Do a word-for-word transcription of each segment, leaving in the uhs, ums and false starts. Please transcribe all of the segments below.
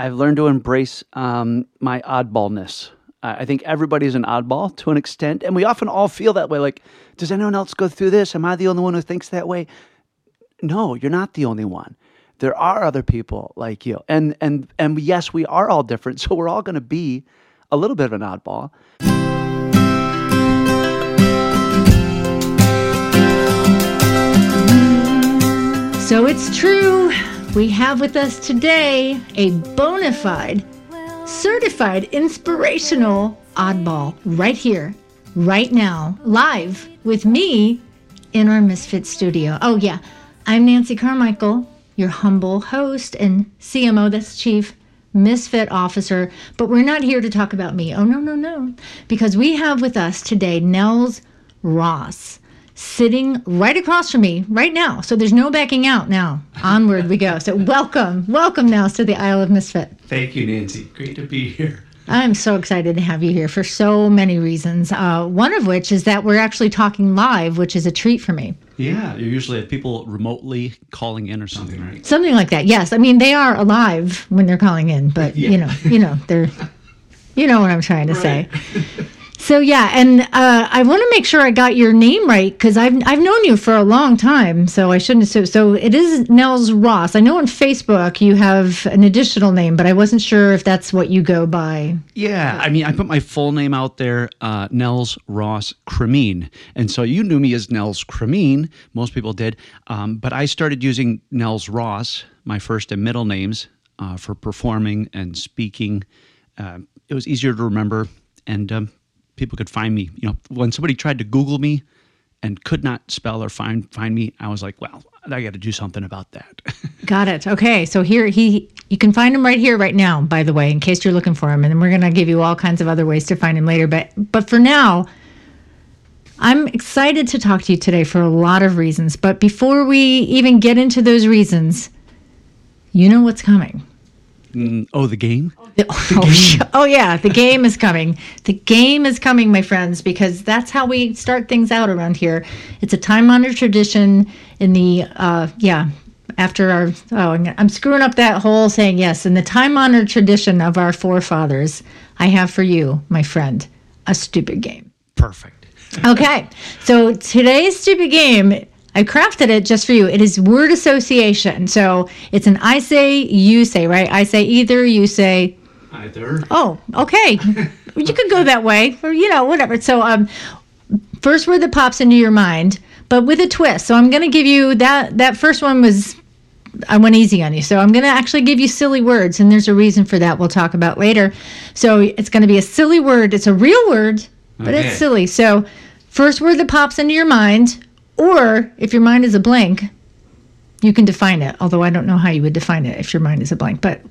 I've learned to embrace um, my oddballness. Uh, I think everybody's an oddball to an extent, and we often all feel that way. Like, does anyone else go through this? Am I the only one who thinks that way? No, you're not the only one. There are other people like you. And and and yes, we are all different, so we're all going to be a little bit of an oddball. So it's true. We have with us today a bona fide, certified, inspirational oddball right here, right now, live with me in our Misfit studio. Oh, yeah. I'm Nancy Carmichael, your humble host and C M O, that's Chief Misfit Officer, but we're not here to talk about me. Oh, no, no, no, because we have with us today Nels Ross, sitting right across from me right now, so there's no backing out now. Onward we go. So welcome, welcome Nels to the Isle of Misfit. Thank you, Nancy. Great to be here. I'm so excited to have you here for so many reasons, uh, one of which is that we're actually talking live, which is a treat for me. Yeah, you usually have people remotely calling in or something, right? Something like that, yes. I mean, they are alive when they're calling in, but yeah. you know, you know, they're, you know what I'm trying to right. say. So yeah, and uh, I want to make sure I got your name right, because I've I've known you for a long time, so I shouldn't assume. So it is Nels Ross. I know on Facebook you have an additional name, but I wasn't sure if that's what you go by. Yeah, I mean, I put my full name out there, uh, Nels Ross Cremeen, and so you knew me as Nels Cremeen. Most people did, um, but I started using Nels Ross, my first and middle names, uh, for performing and speaking. Uh, it was easier to remember, and um, people could find me. You know, when somebody tried to Google me and could not spell or find find me, I was like, well, I got to do something about that. Got it. Okay. So here he, you can find him right here, right now, by the way, in case you're looking for him. And then we're going to give you all kinds of other ways to find him later. But, but for now, I'm excited to talk to you today for a lot of reasons. But before we even get into those reasons, you know what's coming. Mm, oh, the game? The, oh, the game. Oh, yeah. The game is coming. The game is coming, my friends, because that's how we start things out around here. It's a time-honored tradition in the, uh, yeah, after our, oh, I'm screwing up that whole saying, yes, in the time-honored tradition of our forefathers, I have for you, my friend, a stupid game. Perfect. Okay. So today's stupid game, I crafted it just for you. It is word association. So it's an I say, you say, right? I say either, you say... Either. Oh, okay. You could go that way, or, you know, whatever. So um, first word that pops into your mind, but with a twist. So I'm going to give you that. That first one was... I went easy on you. So I'm going to actually give you silly words, and there's a reason for that we'll talk about later. So it's going to be a silly word. It's a real word, but okay. It's silly. So first word that pops into your mind... Or if your mind is a blank, you can define it. Although I don't know how you would define it if your mind is a blank, but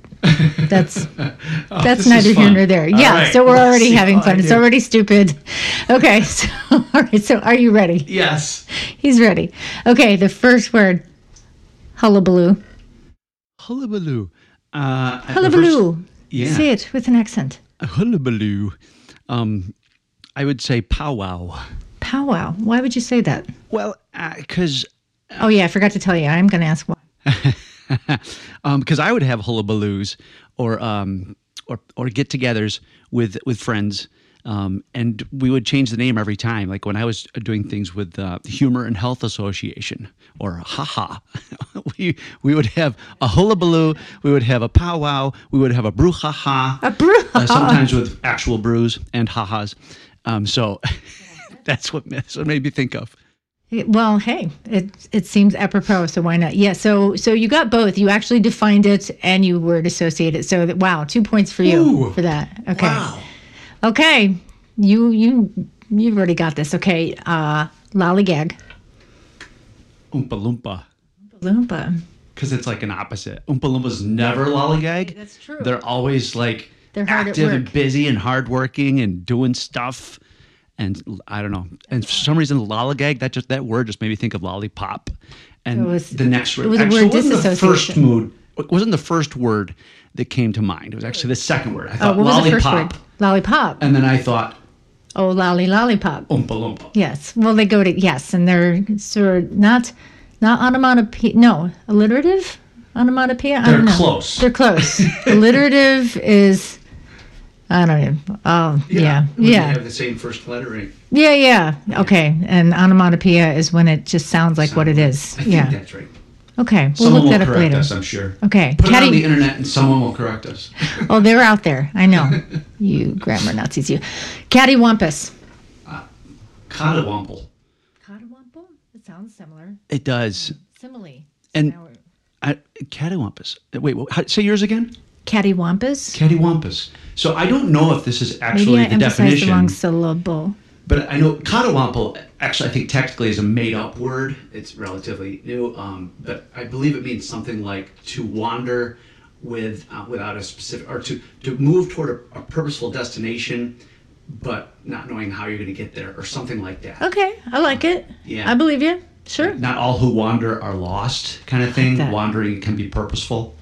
that's oh, that's neither here nor there. All yeah, right. So we're Let's already having fun. It's already stupid. Okay, so all right. So are you ready? Yes. He's ready. Okay, the first word, hullabaloo. Hullabaloo. Uh, hullabaloo. First, yeah. Say it with an accent. Hullabaloo. Um, I would say powwow. Powwow. Why would you say that? Well, because... Uh, uh, oh, yeah, I forgot to tell you. I'm going to ask why. Because um, I would have hullabaloos or um, or, or get-togethers with, with friends, um, and we would change the name every time. Like when I was doing things with the uh, Humor and Health Association, or haha, we we would have a hullabaloo, we would have a powwow, we would have a brouhaha. A brouhaha. Uh, sometimes with actual brews and ha-has. Um, so... That's what, that's what made me think of. Well, hey, it it seems apropos, so why not? Yeah, so so you got both. You actually defined it and you word associated. So that, wow, two points for you Ooh, for that. Okay, wow. Okay, you you you've already got this. Okay, uh, lollygag. Oompa loompa. Oompa loompa. Because it's like an opposite. Oompa loompas never lollygag. That's true. They're always like They're active and busy and hardworking and doing stuff. And I don't know. And for some reason, lollygag, that just that word just made me think of lollipop. And so was, the next word, it was actually, a word disassociation. It wasn't the first mood, it wasn't the first word that came to mind. It was actually the second word. I thought oh, what lollipop. Was the first word? Lollipop. And then I thought, oh, lolly lollipop. Oompa loompa. Yes. Well, they go to yes, and they're sort of not not onomatopoeic. No, alliterative. onomatopoeia? They're I don't know. close. They're close. Alliterative is, I don't know. Oh, yeah. Yeah. yeah. They have the same first lettering. Yeah, yeah. Okay. And onomatopoeia is when it just sounds like Sound what it is. I yeah. think that's right. Okay, we'll someone look that up later. Someone will correct us, I'm sure. Okay. Put Catty- it on the internet and someone will correct us. Oh, they're out there. I know. You grammar Nazis, you. Cattywampus. Uh, Cottawomple. Cottawomple? It sounds similar. It does. Simile. And I, cattywampus. Wait, well, how, say yours again? Cattywampus. Cattywampus. So I don't know if this is actually Maybe I the definition. The wrong syllable. But I know cottawomple, actually, I think technically is a made-up word. It's relatively new, um, but I believe it means something like to wander with uh, without a specific, or to, to move toward a, a purposeful destination, but not knowing how you're going to get there, or something like that. Okay, I like it. Yeah, I believe you. Sure. Not all who wander are lost, kind of thing. Like Wandering can be purposeful.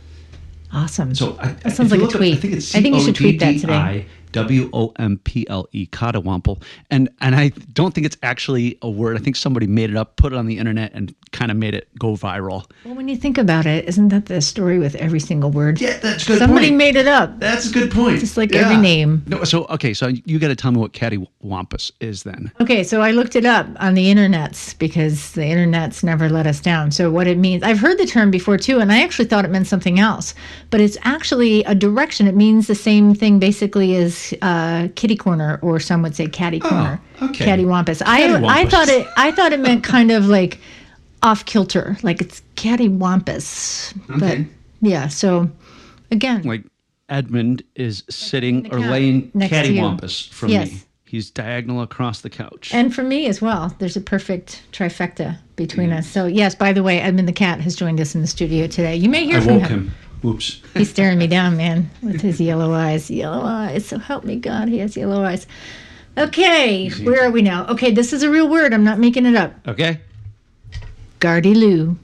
Awesome. So I, that sounds like a tweet. Up, I, think it's I think you should tweet that today. W O M P L E, cottawomple. And and I don't think it's actually a word. I think somebody made it up, put it on the internet, and kind of made it go viral. Well, when you think about it, isn't that the story with every single word? Yeah, that's a good Somebody point. made it up. That's a good point. Just like yeah. every name. No, so, okay, so you got to tell me what cattywampus is then. Okay, so I looked it up on the internets because the internets never let us down. So what it means, I've heard the term before too, and I actually thought it meant something else. But it's actually a direction. It means the same thing basically as Uh, kitty corner, or some would say catty corner. Oh, okay. Cattywampus. I I thought it I thought it meant kind of like off kilter, like it's cattywampus. Okay. But yeah, so again, like Edmund is like sitting or laying cattywampus from yes. me. He's diagonal across the couch. And for me as well. There's a perfect trifecta between yes. us. So yes, by the way, Edmund the cat has joined us in the studio today. You may hear I from woke him. him. Whoops. He's staring me down, man, with his yellow eyes. Yellow eyes. So help me God, he has yellow eyes. Okay, where are we now? Okay, this is a real word. I'm not making it up. Okay. Gardy-loo.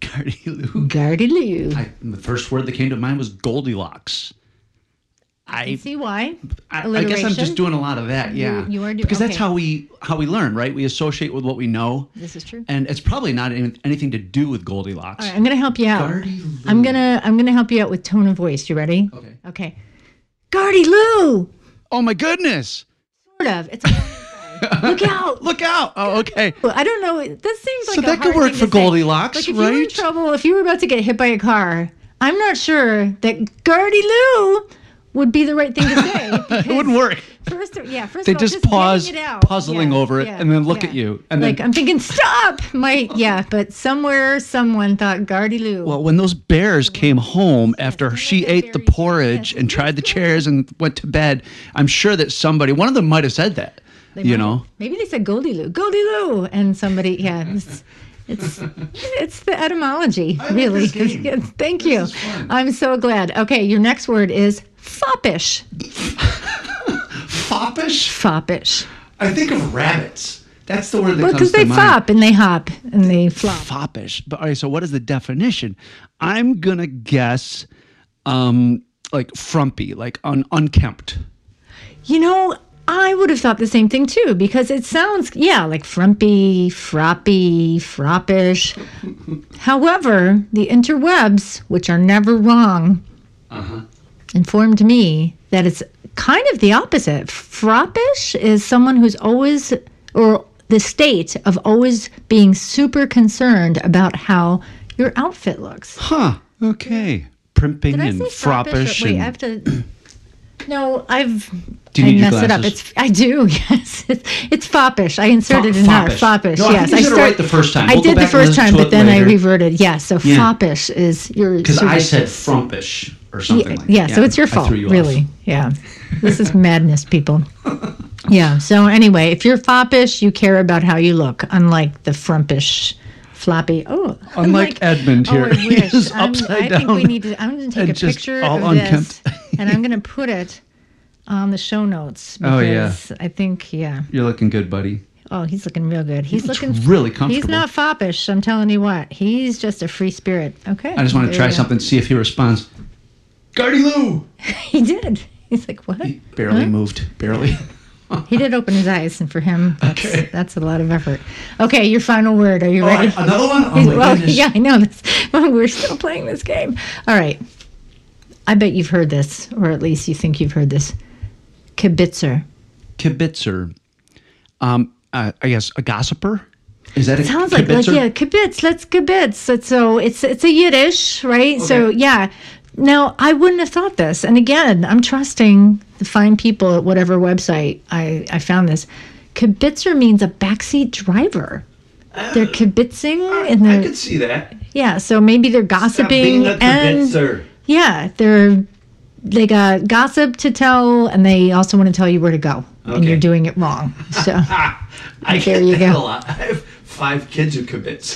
Gardy-loo. Gardy-loo. I, the first word that came to mind was Goldilocks. I you see why. I, I guess I'm just doing a lot of that, yeah. You, you are doing because okay. that's how we how we learn, right? We associate with what we know. This is true. And it's probably not any, anything to do with Goldilocks. All right, I'm gonna help you out. Gardy-loo. I'm gonna I'm gonna help you out with tone of voice. You ready? Okay. Okay. Gardy-loo. Oh my goodness. Sort of. It's. A- Look out! Look out! Oh, okay. I don't know. That seems like so a that hard could work thing for Goldilocks, like if right? If you were in trouble, if you were about to get hit by a car, I'm not sure that Gardy-loo would be the right thing to say. It wouldn't work. First, yeah, first they of all, just, just pause, it out. puzzling yeah, over it, yeah, and then look yeah. at you. And like, then... I'm thinking, stop! My Yeah, but somewhere someone thought Gardy-loo. Well, when those bears came home after yes, she ate the porridge yes. and tried the chairs and went to bed, I'm sure that somebody, one of them might have said that, they you might. know? Maybe they said Goldiloo, Goldiloo! And somebody, yeah, it's, it's, it's the etymology, I really. Like this game. Thank this you. Is fun. I'm so glad. Okay, your next word is... Foppish. Foppish? Foppish. I think of rabbits. That's the word that well, comes to mind. Well, because they fop and they hop and they flop. Foppish. But, all right, so what is the definition? I'm going to guess um, like frumpy, like un- unkempt. You know, I would have thought the same thing, too, because it sounds, yeah, like frumpy, froppy, froppish. However, the interwebs, which are never wrong, uh-huh. informed me that it's kind of the opposite. Froppish is someone who's always, or the state of always being super concerned about how your outfit looks. Huh. Okay. Primping and froppish. Wait, and... I have to... No, I've... Do you I need mess your it up. It's, I do, yes. It's, it's foppish. I inserted F- another. Foppish, no, yes. I, I started right the first time. We'll I did the first time, but then later. I reverted. Yeah, so yeah. foppish is your... Because I said frumpish. Or something yeah, like that. Yeah, yeah, so it's your fault, you really. Off. Yeah. This is madness, people. Yeah, so anyway, if you're foppish, you care about how you look, unlike the frumpish, floppy. Oh, unlike, unlike Edmund here. Oh, I wish. He's upside I down think we need to, I'm going to take a picture of unkempt. this, and I'm going to put it on the show notes. Because oh, yeah. I think, yeah. You're looking good, buddy. Oh, he's looking real good. He's it's looking really comfortable. He's not foppish, I'm telling you what. He's just a free spirit. Okay. I just want to try something, see if he responds. Gardy-loo! He did. He's like, what? He barely huh? moved. Barely. He did open his eyes, and for him, that's, okay. that's a lot of effort. Okay, your final word. Are you oh, ready? I, another one? Oh, my well, goodness. Yeah, I know. This. Well, we're still playing this game. All right. I bet you've heard this, or at least you think you've heard this. Kibitzer. Kibitzer. Um, uh, I guess a gossiper? Is that it a sounds kibitzer? like, like, yeah, kibitz, let's kibitz. So it's it's a Yiddish, right? Okay. So, yeah. Now, I wouldn't have thought this. And again, I'm trusting the fine people at whatever website I, I found this. Kibitzer means a backseat driver. Uh, they're kibitzing. And they're, I could see that. Yeah, so maybe they're gossiping. Stop being a kibitzer. And, yeah, they're... They got gossip to tell, and they also want to tell you where to go, okay. and you're doing it wrong. So I there you go. A lot. I have five kids who kibitz.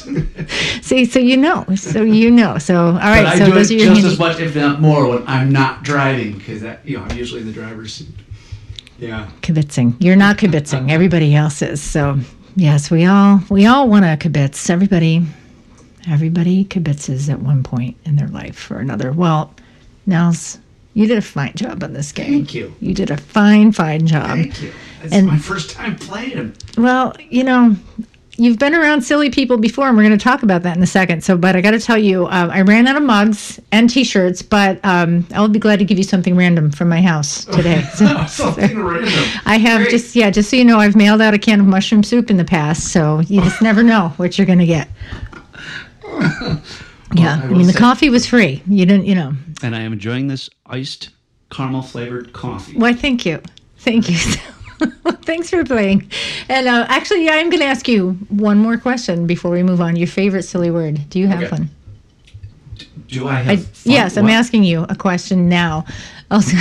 See, so you know, so you know, so all right. But so I do those it are your just handy. As much, if not more, when I'm not driving, because you know I'm usually in the driver's seat. Yeah, kibitzing. You're not kibitzing. Everybody else is. So yes, we all we all want to kibitz. Everybody, everybody kibitzes at one point in their life or another. Well, now's. You did a fine job on this game. Thank you. You did a fine, fine job. Thank you. It's my first time playing. Well, you know, you've been around silly people before, and we're going to talk about that in a second. So, but I got to tell you, uh, I ran out of mugs and T-shirts, but um, I'll be glad to give you something random from my house today. So, something so, random. I have Great. just, yeah, just so you know, I've mailed out a can of mushroom soup in the past, so you just never know what you're going to get. Yeah, well, I, I mean, the coffee was free. You didn't, you know. And I am enjoying this iced caramel-flavored coffee. Why, thank you. Thank you. Thanks for playing. And uh, actually, yeah, I'm going to ask you one more question before we move on. Your favorite silly word. Do you have okay. one? Do I have I, fun? Yes, what? I'm asking you a question now. Also,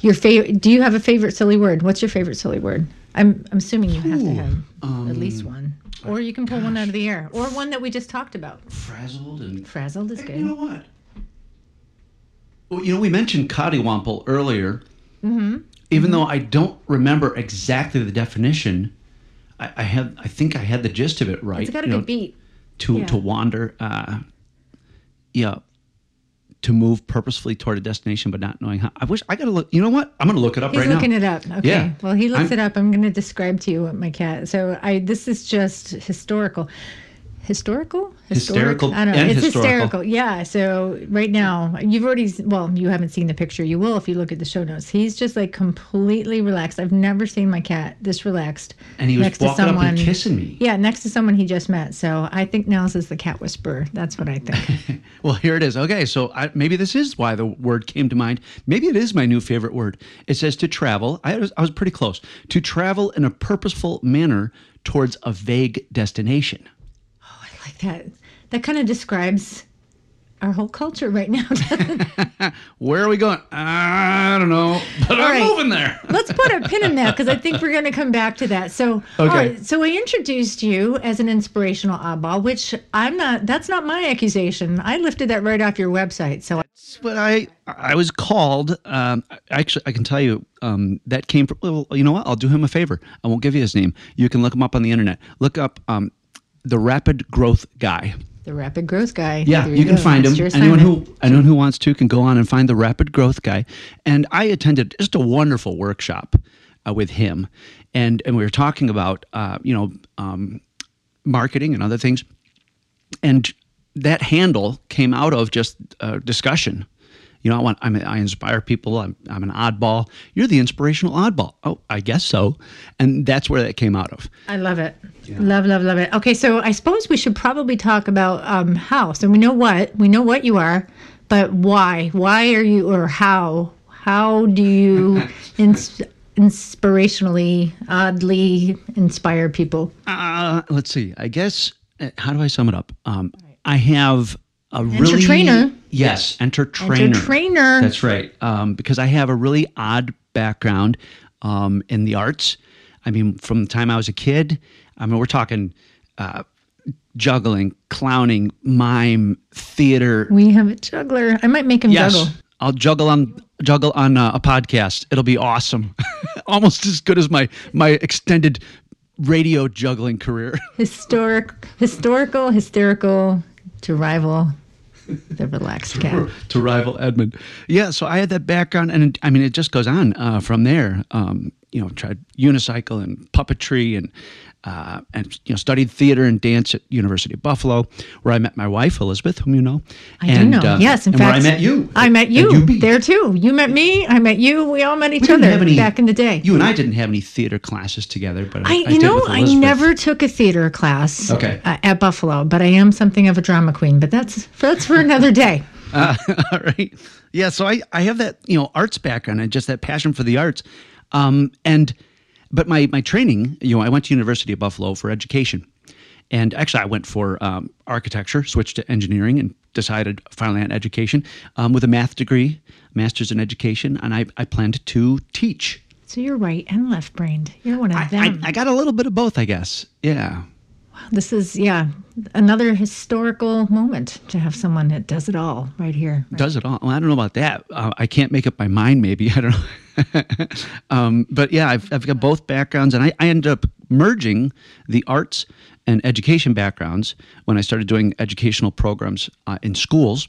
your favorite. Do you have a favorite silly word? What's your favorite silly word? I'm, I'm assuming you Ooh, have to have um, at least one. Or you can pull Gosh. one out of the air. Or one that we just talked about. Frazzled and... Frazzled is good. You know what? Well, you know, we mentioned cottywomple earlier. Mm-hmm. Even mm-hmm. though I don't remember exactly the definition, I, I had I think I had the gist of it right. It's got a you good know, beat. To, yeah. to wander, uh, yeah, to move purposefully toward a destination but not knowing how. I wish I got to look. You know what? I'm going to look it up He's right now. He's looking it up. Okay. Yeah. Well, he looks I'm, it up. I'm going to describe to you what my cat. So I this is just historical. Historical? Hysterical. Historic? I don't know. And it's historical. hysterical. Yeah. So right now, you've already, well, you haven't seen the picture. You will if you look at the show notes. He's just like completely relaxed. I've never seen my cat this relaxed. And he was next walking to someone, up and kissing me. Yeah, next to someone he just met. So I think Nels is the cat whisperer. That's what I think. Well, here it is. Okay. So I, maybe this is why the word came to mind. Maybe it is my new favorite word. It says to travel. I was, I was pretty close. To travel in a purposeful manner towards a vague destination. That that kind of describes our whole culture right now. Where are we going? I don't know, but all I'm right. moving there. Let's put a pin in that because I think we're going to come back to that. So, okay. all right, so I introduced you as an inspirational oddball, which I'm not. That's not my accusation. I lifted that right off your website. So that's what I I was called. Um, actually, I can tell you um, that came from. Well, you know what? I'll do him a favor. I won't give you his name. You can look him up on the internet. Look up. Um, The Rapid Growth Guy. The Rapid Growth Guy. Yeah, you, you can find him. Anyone who anyone who wants to can go on and find The Rapid Growth Guy. And I attended just a wonderful workshop uh, with him, and and we were talking about uh, you know um, marketing and other things, and that handle came out of just uh, discussion. You know, I want I'm, I inspire people. I'm I'm an oddball. You're the inspirational oddball. Oh, I guess so. And that's where that came out of. I love it. Yeah. Love, love, love it. Okay, so I suppose we should probably talk about um, how. So we know what we know what you are, but why? Why are you or how? How do you ins- inspirationally, oddly inspire people? Uh, let's see. I guess how do I sum it up? Um, right. I have. A enter really, trainer. Yes, enter trainer. Enter trainer. That's right. Um, because I have a really odd background um, in the arts. I mean, from the time I was a kid, I mean, we're talking uh, juggling, clowning, mime, theater. We have a juggler. I might make him yes, juggle. I'll juggle on juggle on uh, a podcast. It'll be awesome. Almost as good as my my extended radio juggling career. Historic, historical, hysterical. To rival the relaxed cat. to, to rival Edmund. Yeah, so I had that background, and I mean, it just goes on uh, from there. Um, you know, tried unicycle and puppetry and, uh, and you know, studied theater and dance at University of Buffalo, where I met my wife, Elizabeth, whom you know. I and, do know, uh, yes. In and fact, where I met you. I met you there, too. You met me. I met you. We all met each we other any, back in the day. You and I didn't have any theater classes together, but I, I, you I did know, with Elizabeth. I never took a theater class okay. uh, at Buffalo, but I am something of a drama queen. But that's, that's for another day. Uh, all right. Yeah, so I, I have that, you know, arts background and just that passion for the arts. Um, and, but my, my training, you know, I went to University of Buffalo for education. And actually I went for um, architecture, switched to engineering, and decided finally on education um, with a math degree, master's in education. And I, I planned to teach. So you're right and left-brained. You're one of I, them. I, I got a little bit of both, I guess. Yeah. This is, yeah, another historical moment to have someone that does it all right here. Right? Does it all. Well, I don't know about that. Uh, I can't make up my mind, maybe. I don't know. um, but, yeah, I've, I've got both backgrounds, and I, I ended up merging the arts and education backgrounds when I started doing educational programs uh, in schools.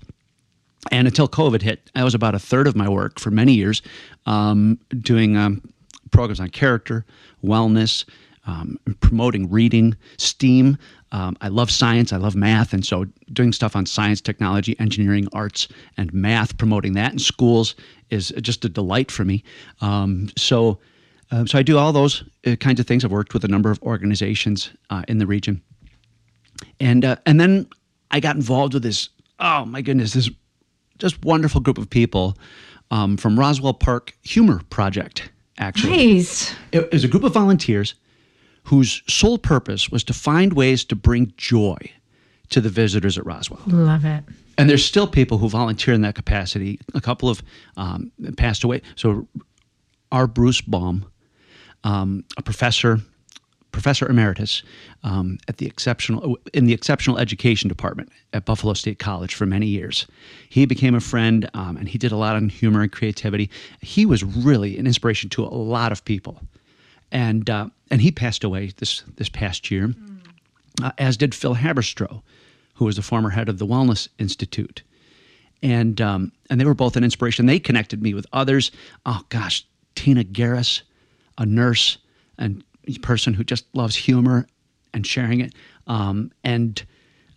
And until COVID hit, I was about a third of my work for many years um, doing um, programs on character, wellness, Um, promoting reading, STEAM. Um, I love science. I love math. And so doing stuff on science, technology, engineering, arts, and math, promoting that in schools is just a delight for me. Um, so um, so I do all those kinds of things. I've worked with a number of organizations uh, in the region. And, uh, and then I got involved with this, oh my goodness, this just wonderful group of people um, from Roswell Park Humor Project, actually. Nice. It, it was a group of volunteers whose sole purpose was to find ways to bring joy to the visitors at Roswell. Love it. And there's still people who volunteer in that capacity. A couple of um, passed away. So our Bruce Baum, um, a professor, professor emeritus um, at the exceptional in the exceptional education department at Buffalo State College for many years. He became a friend, um, and he did a lot on humor and creativity. He was really an inspiration to a lot of people. And uh, and he passed away this this past year, mm. uh, as did Phil Haberstroh, who was the former head of the Wellness Institute, and um, and they were both an inspiration. They connected me with others. Oh gosh, Tina Garris, a nurse and person who just loves humor and sharing it, um, and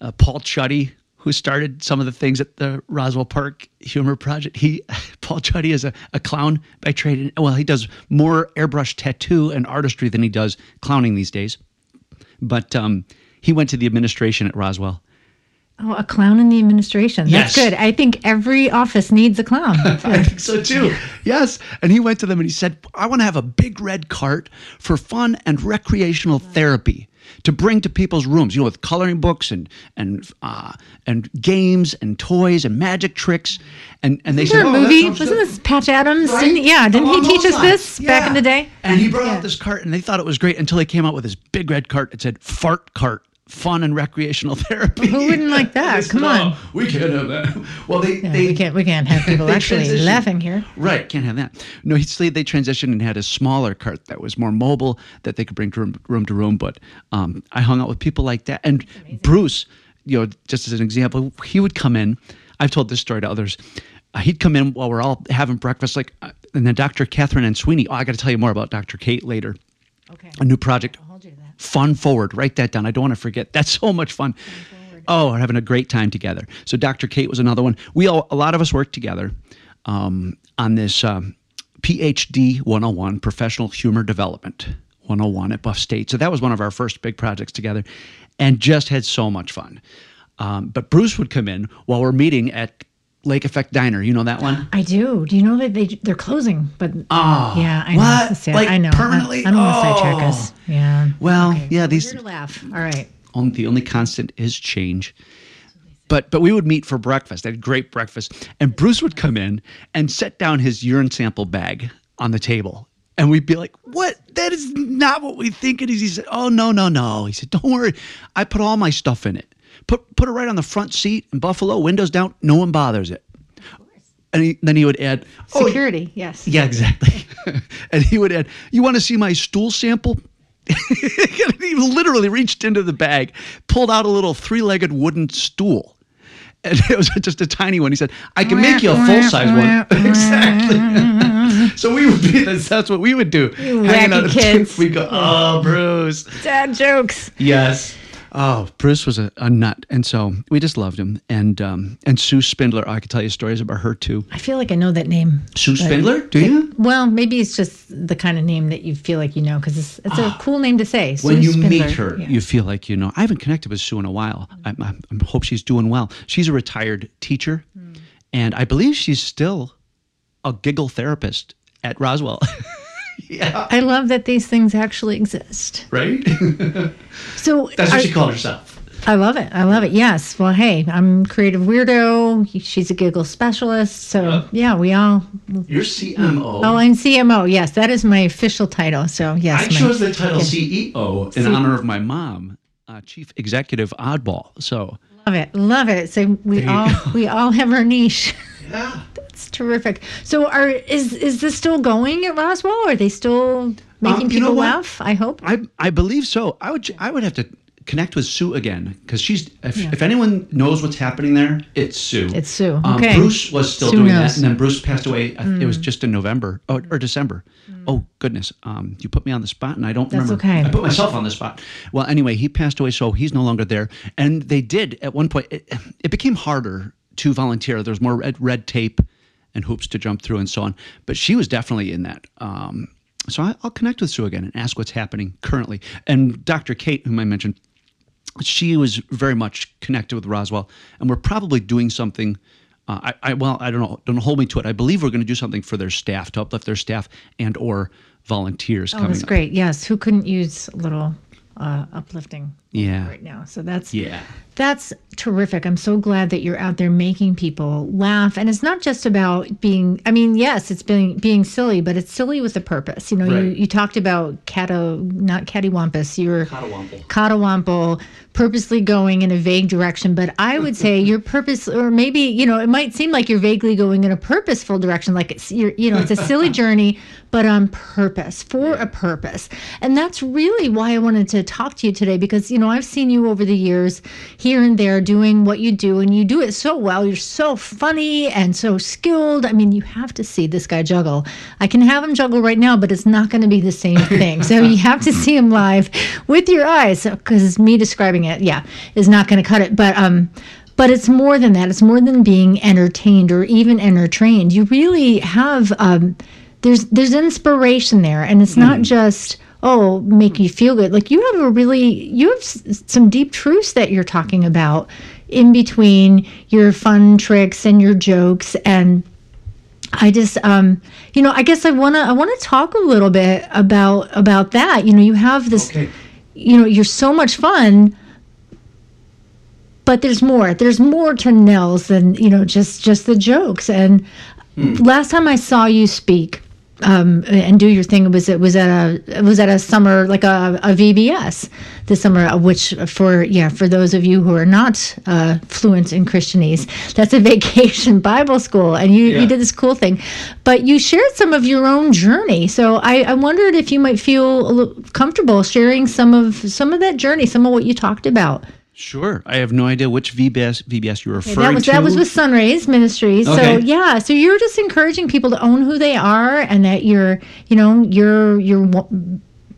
uh, Paul Chudy, who started some of the things at the Roswell Park Humor Project. He, Paul Chudy is a, a clown by trade. Well, he does more airbrush tattoo and artistry than he does clowning these days. But um, he went to the administration at Roswell. Oh, a clown in the administration. That's yes. good. I think every office needs a clown. I think so too. Yes. And he went to them and he said, I want to have a big red cart for fun and recreational wow. therapy. To bring to people's rooms, you know, with coloring books and and uh, and games and toys and magic tricks, and and they said, "Oh, movie wasn't good. This Patch Adams? Right? Didn't, yeah, didn't Along he teach us lines. This yeah. back in the day?" And he brought yeah. out this cart, and they thought it was great until he came out with this big red cart that said "Fart Cart: Fun and Recreational Therapy." Well, who wouldn't like that? Come on, we can't have that. Well, they, yeah, they we can't we can't have people actually laughing here. Right, can't have that. No, he they transitioned and had a smaller cart that was more mobile that they could bring to room, room to room. But um, I hung out with people like that, and Bruce, you know, just as an example, he would come in. I've told this story to others. Uh, he'd come in while we're all having breakfast, like, uh, and then Doctor Catherine Ann Sweeney. Oh, I got to tell you more about Doctor Kate later. Okay. A new project. I'll hold you to that. Fun Forward. Write that down. I don't want to forget. That's so much fun. Oh, we're having a great time together. So Doctor Kate was another one. We all, a lot of us worked together um, on this um, P H D one oh one, Professional Humor Development one oh one at Buff State. So that was one of our first big projects together and just had so much fun. Um, but Bruce would come in while we're meeting at Lake Effect Diner, you know that one? I do. Do you know that they, they're closing? But oh, yeah, I know. What? Like I know. Permanently? I, I don't want to oh. sidetrack us. Yeah. Well, okay. yeah. These here to laugh. All right. Only, the only constant is change. But but we would meet for breakfast. They had great breakfast, and Bruce would come in and set down his urine sample bag on the table. And we'd be like, what? That is not what we think it is. He said, oh, no, no, no. He said, don't worry. I put all my stuff in it. Put put it right on the front seat in Buffalo, windows down. No one bothers it. Of course. And he, then he would add oh, security. Yes. Yeah, exactly. And he would add, "You want to see my stool sample?" He literally reached into the bag, pulled out a little three-legged wooden stool, and it was just a tiny one. He said, "I can make you a full-size one." Exactly. So we would be, that's, that's what we would do. You wacky kids. We'd go, oh, Bruce. Dad jokes. Yes. Oh, Bruce was a, a nut, and so we just loved him. And um, and Sue Spindler, I could tell you stories about her too. I feel like I know that name. Sue Spindler? Do it, you? Well, maybe it's just the kind of name that you feel like you know, because it's, it's a uh, cool name to say. Sue when you Spindler. meet her, yeah. you feel like you know. I haven't connected with Sue in a while. I, I, I hope she's doing well. She's a retired teacher, mm. and I believe she's still a giggle therapist at Roswell. Yeah. I love that these things actually exist. Right? So that's what I, she called herself. I love it. I love it. Yes. Well, hey, I'm creative weirdo. She's a giggle specialist. So, yeah, yeah we all. You're C M O. Oh, I'm C M O. Yes, that is my official title. So, yes. I my, chose the title yeah. C E O in C- honor of my mom, uh, Chief Executive Oddball. So. Love it. Love it. So we all go. we all have our niche. Yeah. That's terrific. So are is is this still going at Roswell? Are they still making um, people laugh? I hope. I I believe so. I would I would have to connect with Sue again because she's if, yeah. if anyone knows what's happening there, it's Sue. It's Sue. Um, okay. Bruce was still Sue doing knows. that, and then Bruce passed away. Mm. It was just in November oh, or December. Mm. Oh goodness, um, you put me on the spot, and I don't That's remember. Okay. I put myself on the spot. Well, anyway, he passed away, so he's no longer there. And they did at one point. It, it became harder to volunteer. There's more red, red tape and hoops to jump through and so on. But she was definitely in that. Um, so I, I'll connect with Sue again and ask what's happening currently. And Doctor Kate, whom I mentioned, she was very much connected with Roswell. And we're probably doing something. Uh, I, I Well, I don't know. Don't hold me to it. I believe we're going to do something for their staff, to uplift their staff and or volunteers. Oh, coming that's great. Up. Yes. Who couldn't use a little uh, uplifting yeah. right now? So that's yeah. That's terrific. I'm so glad that you're out there making people laugh. And it's not just about being, I mean, yes, it's being, being silly, but it's silly with a purpose. You know, right. you, you talked about cato, not cattywampus, you were catawample. catawample, purposely going in a vague direction. But I would say your purpose, or maybe, you know, it might seem like you're vaguely going in a purposeful direction. Like it's, you're, you know, it's a silly journey, but on purpose, for a purpose. And that's really why I wanted to talk to you today, because, you know, I've seen you over the years here and there doing what you do, and you do it so well. You're so funny and so skilled. I mean, you have to see this guy juggle. I can have him juggle right now, but it's not going to be the same thing. So you have to see him live with your eyes, because me describing it, yeah, is not going to cut it. But um, but it's more than that. It's more than being entertained or even entertained. You really have um, there's there's inspiration there, and it's not mm. just, oh, make you feel good. Like you have a really, you have s- some deep truths that you're talking about in between your fun tricks and your jokes. And I just, um, you know, I guess I wanna, I wanna talk a little bit about, about that. You know, you have this, okay. you know, you're so much fun, but there's more, there's more to Nels than, you know, just, just the jokes. And hmm. last time I saw you speak, Um, and do your thing. It was it was at a it was at a summer like a, a V B S this summer, which for yeah for those of you who are not uh, fluent in Christianese, that's a vacation Bible school, and you, yeah. you did this cool thing, but you shared some of your own journey. So I, I wondered if you might feel comfortable sharing some of some of that journey, some of what you talked about. Sure. I have no idea which V B S V B S you're referring okay, that was, to. That was with Sunrise Ministries. Okay. So yeah, so you're just encouraging people to own who they are, and that you're, you know, you're you're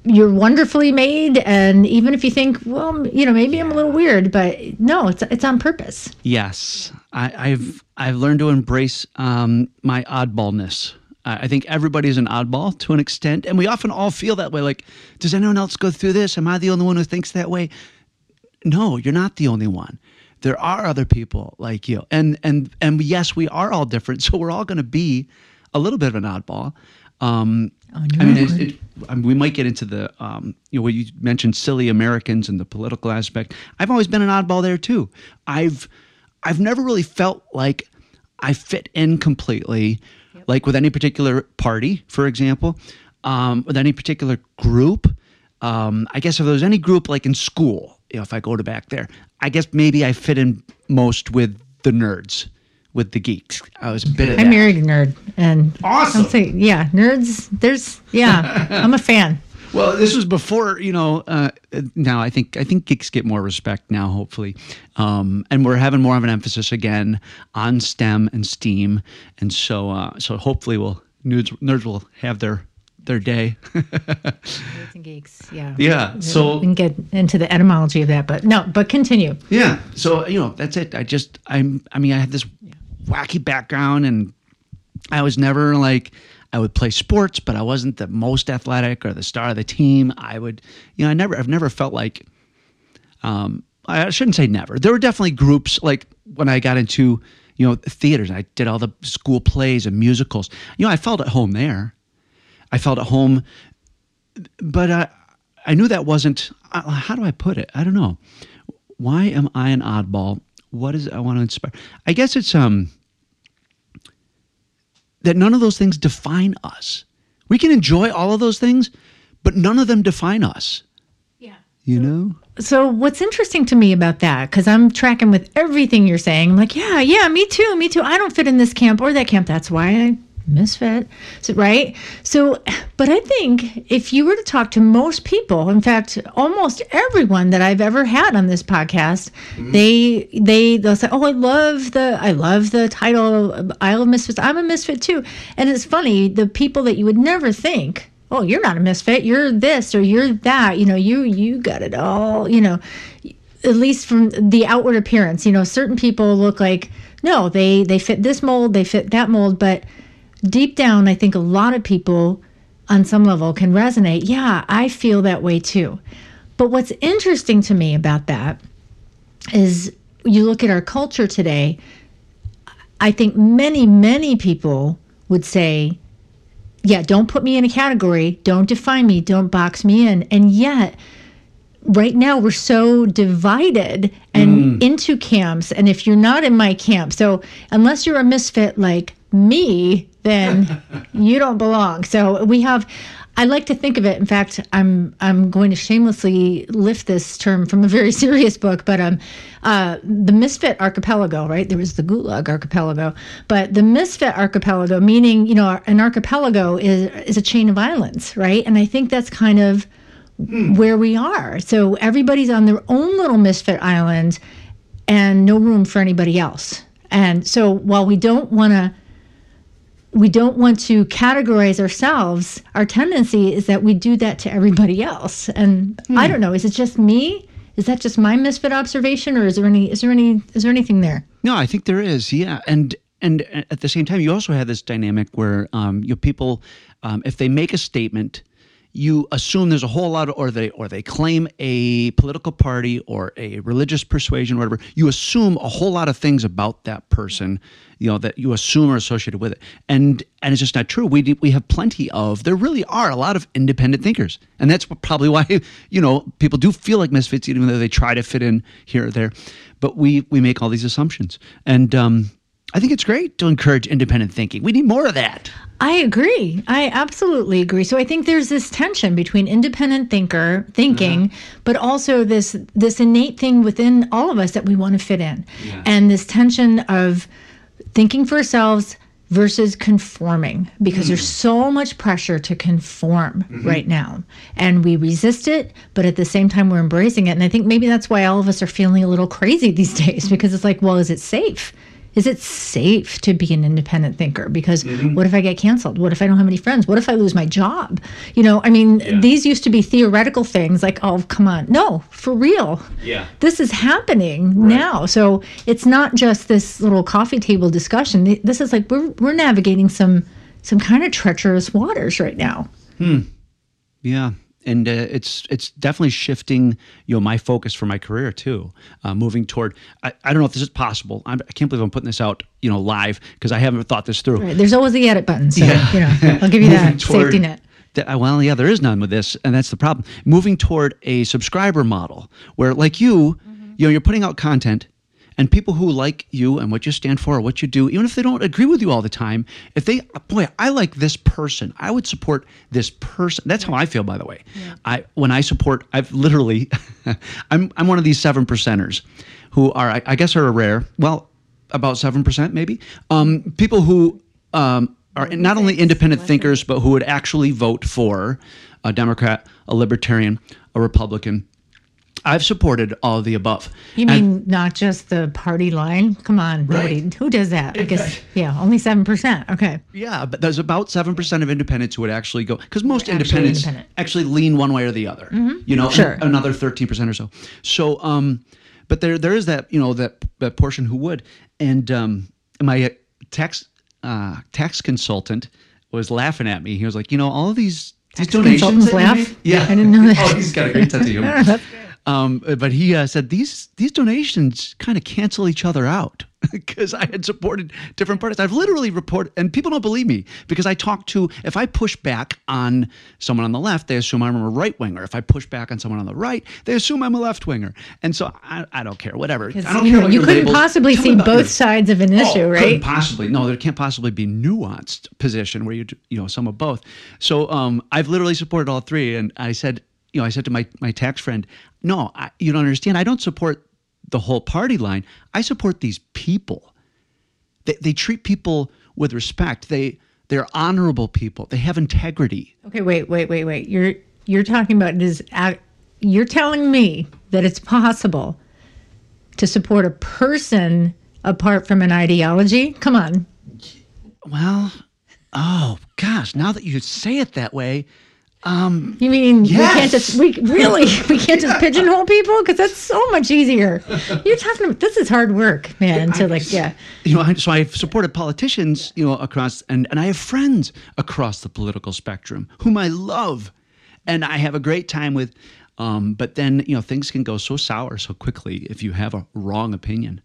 you're wonderfully made. And even if you think, well, you know, maybe yeah. I'm a little weird, but no, it's it's on purpose. Yes, I, I've I've learned to embrace um, my oddballness. I think everybody's an oddball to an extent, and we often all feel that way. Like, does anyone else go through this? Am I the only one who thinks that way? No, you're not the only one. There are other people like you. And and and yes, we are all different. So we're all going to be a little bit of an oddball. Um, oh, no. I mean, it, it, I mean, we might get into the, um, you know, where you mentioned silly Americans and the political aspect. I've always been an oddball there too. I've I've never really felt like I fit in completely, yep. like with any particular party, for example, um, with any particular group. Um, I guess if there was any group like in school, you know, if I go to back there, I guess maybe I fit in most with the nerds, with the geeks. I was a bit of that. I married a nerd. And awesome. Say, yeah, nerds, there's, yeah, I'm a fan. Well, this was before, you know, uh, now I think I think geeks get more respect now, hopefully. Um, and we're having more of an emphasis again on STEM and STEAM. And so uh, so hopefully we'll nerds, nerds will have their their day. Nerds and geeks, yeah. Yeah. So we can get into the etymology of that, but no, but continue. Yeah. So, you know, that's it. I just, I'm, I mean, I had this yeah. wacky background, and I was never like, I would play sports, but I wasn't the most athletic or the star of the team. I would, you know, I never, I've never felt like, um, I shouldn't say never. There were definitely groups, like when I got into, you know, theaters, I did all the school plays and musicals. You know, I felt at home there. I felt at home, but I, I knew that wasn't, how do I put it? I don't know. Why am I an oddball? What is it I want to inspire? I guess it's um that none of those things define us. We can enjoy all of those things, but none of them define us. Yeah. You know? So what's interesting to me about that, because I'm tracking with everything you're saying. I'm like, yeah, yeah, me too, me too. I don't fit in this camp or that camp. That's why I misfit, so, right? So, but I think if you were to talk to most people, in fact, almost everyone that I've ever had on this podcast, mm-hmm. they they they'll say, "Oh, I love the I love the title Isle of Misfits. I'm a misfit too." And it's funny, the people that you would never think, "Oh, you're not a misfit. You're this or you're that." You know, you you got it all. You know, at least from the outward appearance. You know, certain people look like no, they they fit this mold, they fit that mold, but deep down, I think a lot of people on some level can resonate. Yeah, I feel that way too. But what's interesting to me about that is you look at our culture today, I think many, many people would say, yeah, don't put me in a category. Don't define me. Don't box me in. And yet, right now, we're so divided and mm. into camps. And if you're not in my camp, so unless you're a misfit like me, then you don't belong. So we have, I like to think of it, in fact, I'm I'm going to shamelessly lift this term from a very serious book, but um, uh, the Misfit Archipelago, right? There was the Gulag Archipelago, but the Misfit Archipelago, meaning, you know, an archipelago is, is a chain of islands, right? And I think that's kind of mm. where we are. So everybody's on their own little misfit island and no room for anybody else. And so while we don't want to We don't want to categorize ourselves. Our tendency is that we do that to everybody else. And mm. I don't know, is it just me? Is that just my misfit observation, or is there any is there any is there anything there? No, I think there is. Yeah. And and at the same time, you also have this dynamic where um, you know, people um, if they make a statement, you assume there's a whole lot of, or they or they claim a political party or a religious persuasion or whatever, you assume a whole lot of things about that person, you know, that you assume are associated with it. And and it's just not true. We we have plenty of, there really are a lot of independent thinkers. And that's probably why, you know, people do feel like misfits, even though they try to fit in here or there. But we we make all these assumptions. And um, I think it's great to encourage independent thinking. We need more of that. I agree. I absolutely agree. So I think there's this tension between independent thinker thinking, uh-huh. but also this this innate thing within all of us that we want to fit in. Yeah. And this tension of thinking for ourselves versus conforming, because mm. there's so much pressure to conform mm-hmm. right now. And we resist it, but at the same time, we're embracing it. And I think maybe that's why all of us are feeling a little crazy these days, because it's like, well, is it safe? Is it safe to be an independent thinker? Because mm-hmm. what if I get canceled? What if I don't have any friends? What if I lose my job? You know, I mean, yeah. these used to be theoretical things like, oh, come on. No, for real. Yeah. This is happening right now. So it's not just this little coffee table discussion. This is like we're we're navigating some some kind of treacherous waters right now. Hmm. Yeah. And uh, it's it's definitely shifting, you know, my focus for my career too, uh, moving toward. I, I don't know if this is possible. I'm, I can't believe I'm putting this out, you know, live, because I haven't thought this through. Right. There's always the edit button, so yeah. you know, I'll give you that toward, safety net. Th- well, yeah, there is none with this, and that's the problem. Moving toward a subscriber model where, like you, mm-hmm. you know, you're putting out content, and people who like you and what you stand for, or what you do, even if they don't agree with you all the time, if they, boy, I like this person, I would support this person. That's yeah. how I feel, by the way. Yeah. I when I support, I've literally, I'm I'm one of these seven percenters, who are I, I guess are a rare, well, about seven percent maybe, um, people who um, are not only independent thinkers, but who would actually vote for a Democrat, a Libertarian, a Republican. I've supported all of the above. You mean and, not just the party line? Come on, right. Nobody, who does that? I guess, yeah, only seven percent. Okay. Yeah, but there's about seven percent of independents who would actually go, because most actually independents independent. actually lean one way or the other, mm-hmm. you know, sure. another thirteen percent or so. So, um, but there there is that, you know, that, that portion who would. And um, my tax uh, tax consultant was laughing at me. He was like, you know, all of these, these donations laugh. Yeah. I didn't know that. Oh, he's got a great sense of humor. Um, but he uh, said, these these donations kind of cancel each other out because I had supported different parties. I've literally reported, and people don't believe me because I talk to, if I push back on someone on the left, they assume I'm a right winger. If I push back on someone on the right, they assume I'm a left winger. And so I, I don't care, whatever. I don't care what you couldn't possibly see both your, sides of an issue, oh, right? Couldn't possibly. No, there can't possibly be nuanced position where you, you know, some of both. So um, I've literally supported all three. And I said, you know, I said to my, my tax friend, no, I, you don't understand. I don't support the whole party line. I support these people. They, they treat people with respect. They, they're honorable people. They have integrity. Okay, wait, wait, wait, wait. You're, you're talking about, it is, you're telling me that it's possible to support a person apart from an ideology? Come on. Well, oh gosh, now that you say it that way, Um, you mean yes. we can't just we really we can't just pigeonhole people, because that's so much easier. You're talking about, this is hard work, man. To so like yeah, you know. I, so I've supported politicians, you know, across, and and I have friends across the political spectrum whom I love, and I have a great time with. Um, but then you know things can go so sour so quickly if you have a wrong opinion.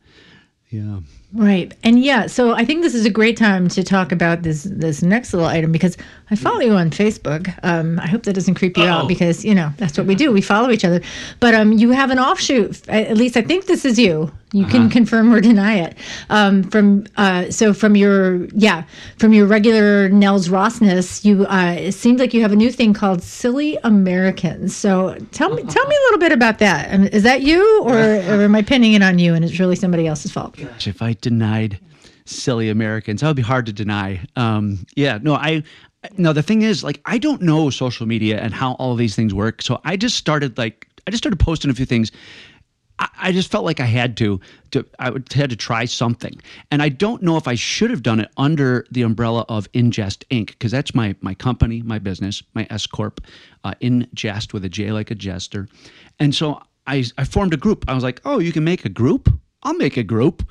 Yeah. Right. And yeah, so I think this is a great time to talk about this this next little item, because I follow you on Facebook. Um, I hope that doesn't creep you Uh-oh. out, because, you know, that's what we do. We follow each other. But um, you have an offshoot, at least I think this is you. You uh-huh. can confirm or deny it. Um, from uh, so from your, yeah, from your regular Nels Rossness, you, uh, it seems like you have a new thing called Silly Americans. So tell me, tell me a little bit about that. Is that you, or, or am I pinning it on you and it's really somebody else's fault? Gosh, if I denied Silly Americans, that would be hard to deny. Um, yeah, no, I, no, the thing is, like, I don't know social media and how all these things work. So I just started, like, I just started posting a few things. I just felt like I had to, to I would, had to try something. And I don't know if I should have done it under the umbrella of InJest Incorporated, because that's my my company, my business, my S-Corp, uh, InJest with a J like a jester. And so I, I formed a group. I was like, oh, you can make a group? I'll make a group.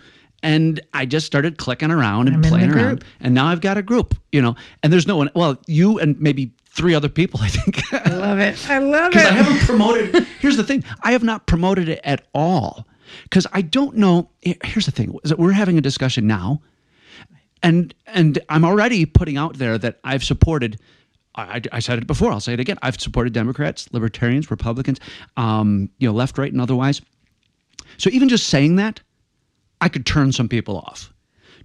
And I just started clicking around and I'm playing around. And now I've got a group, you know. And there's no one, well, you and maybe three other people, I think. I love it. I love it. Because I haven't promoted. Here's the thing. I have not promoted it at all. Because I don't know. Here's the thing. We're having a discussion now. And and I'm already putting out there that I've supported. I, I said it before. I'll say it again. I've supported Democrats, Libertarians, Republicans, um, you know, left, right, and otherwise. So even just saying that, I could turn some people off.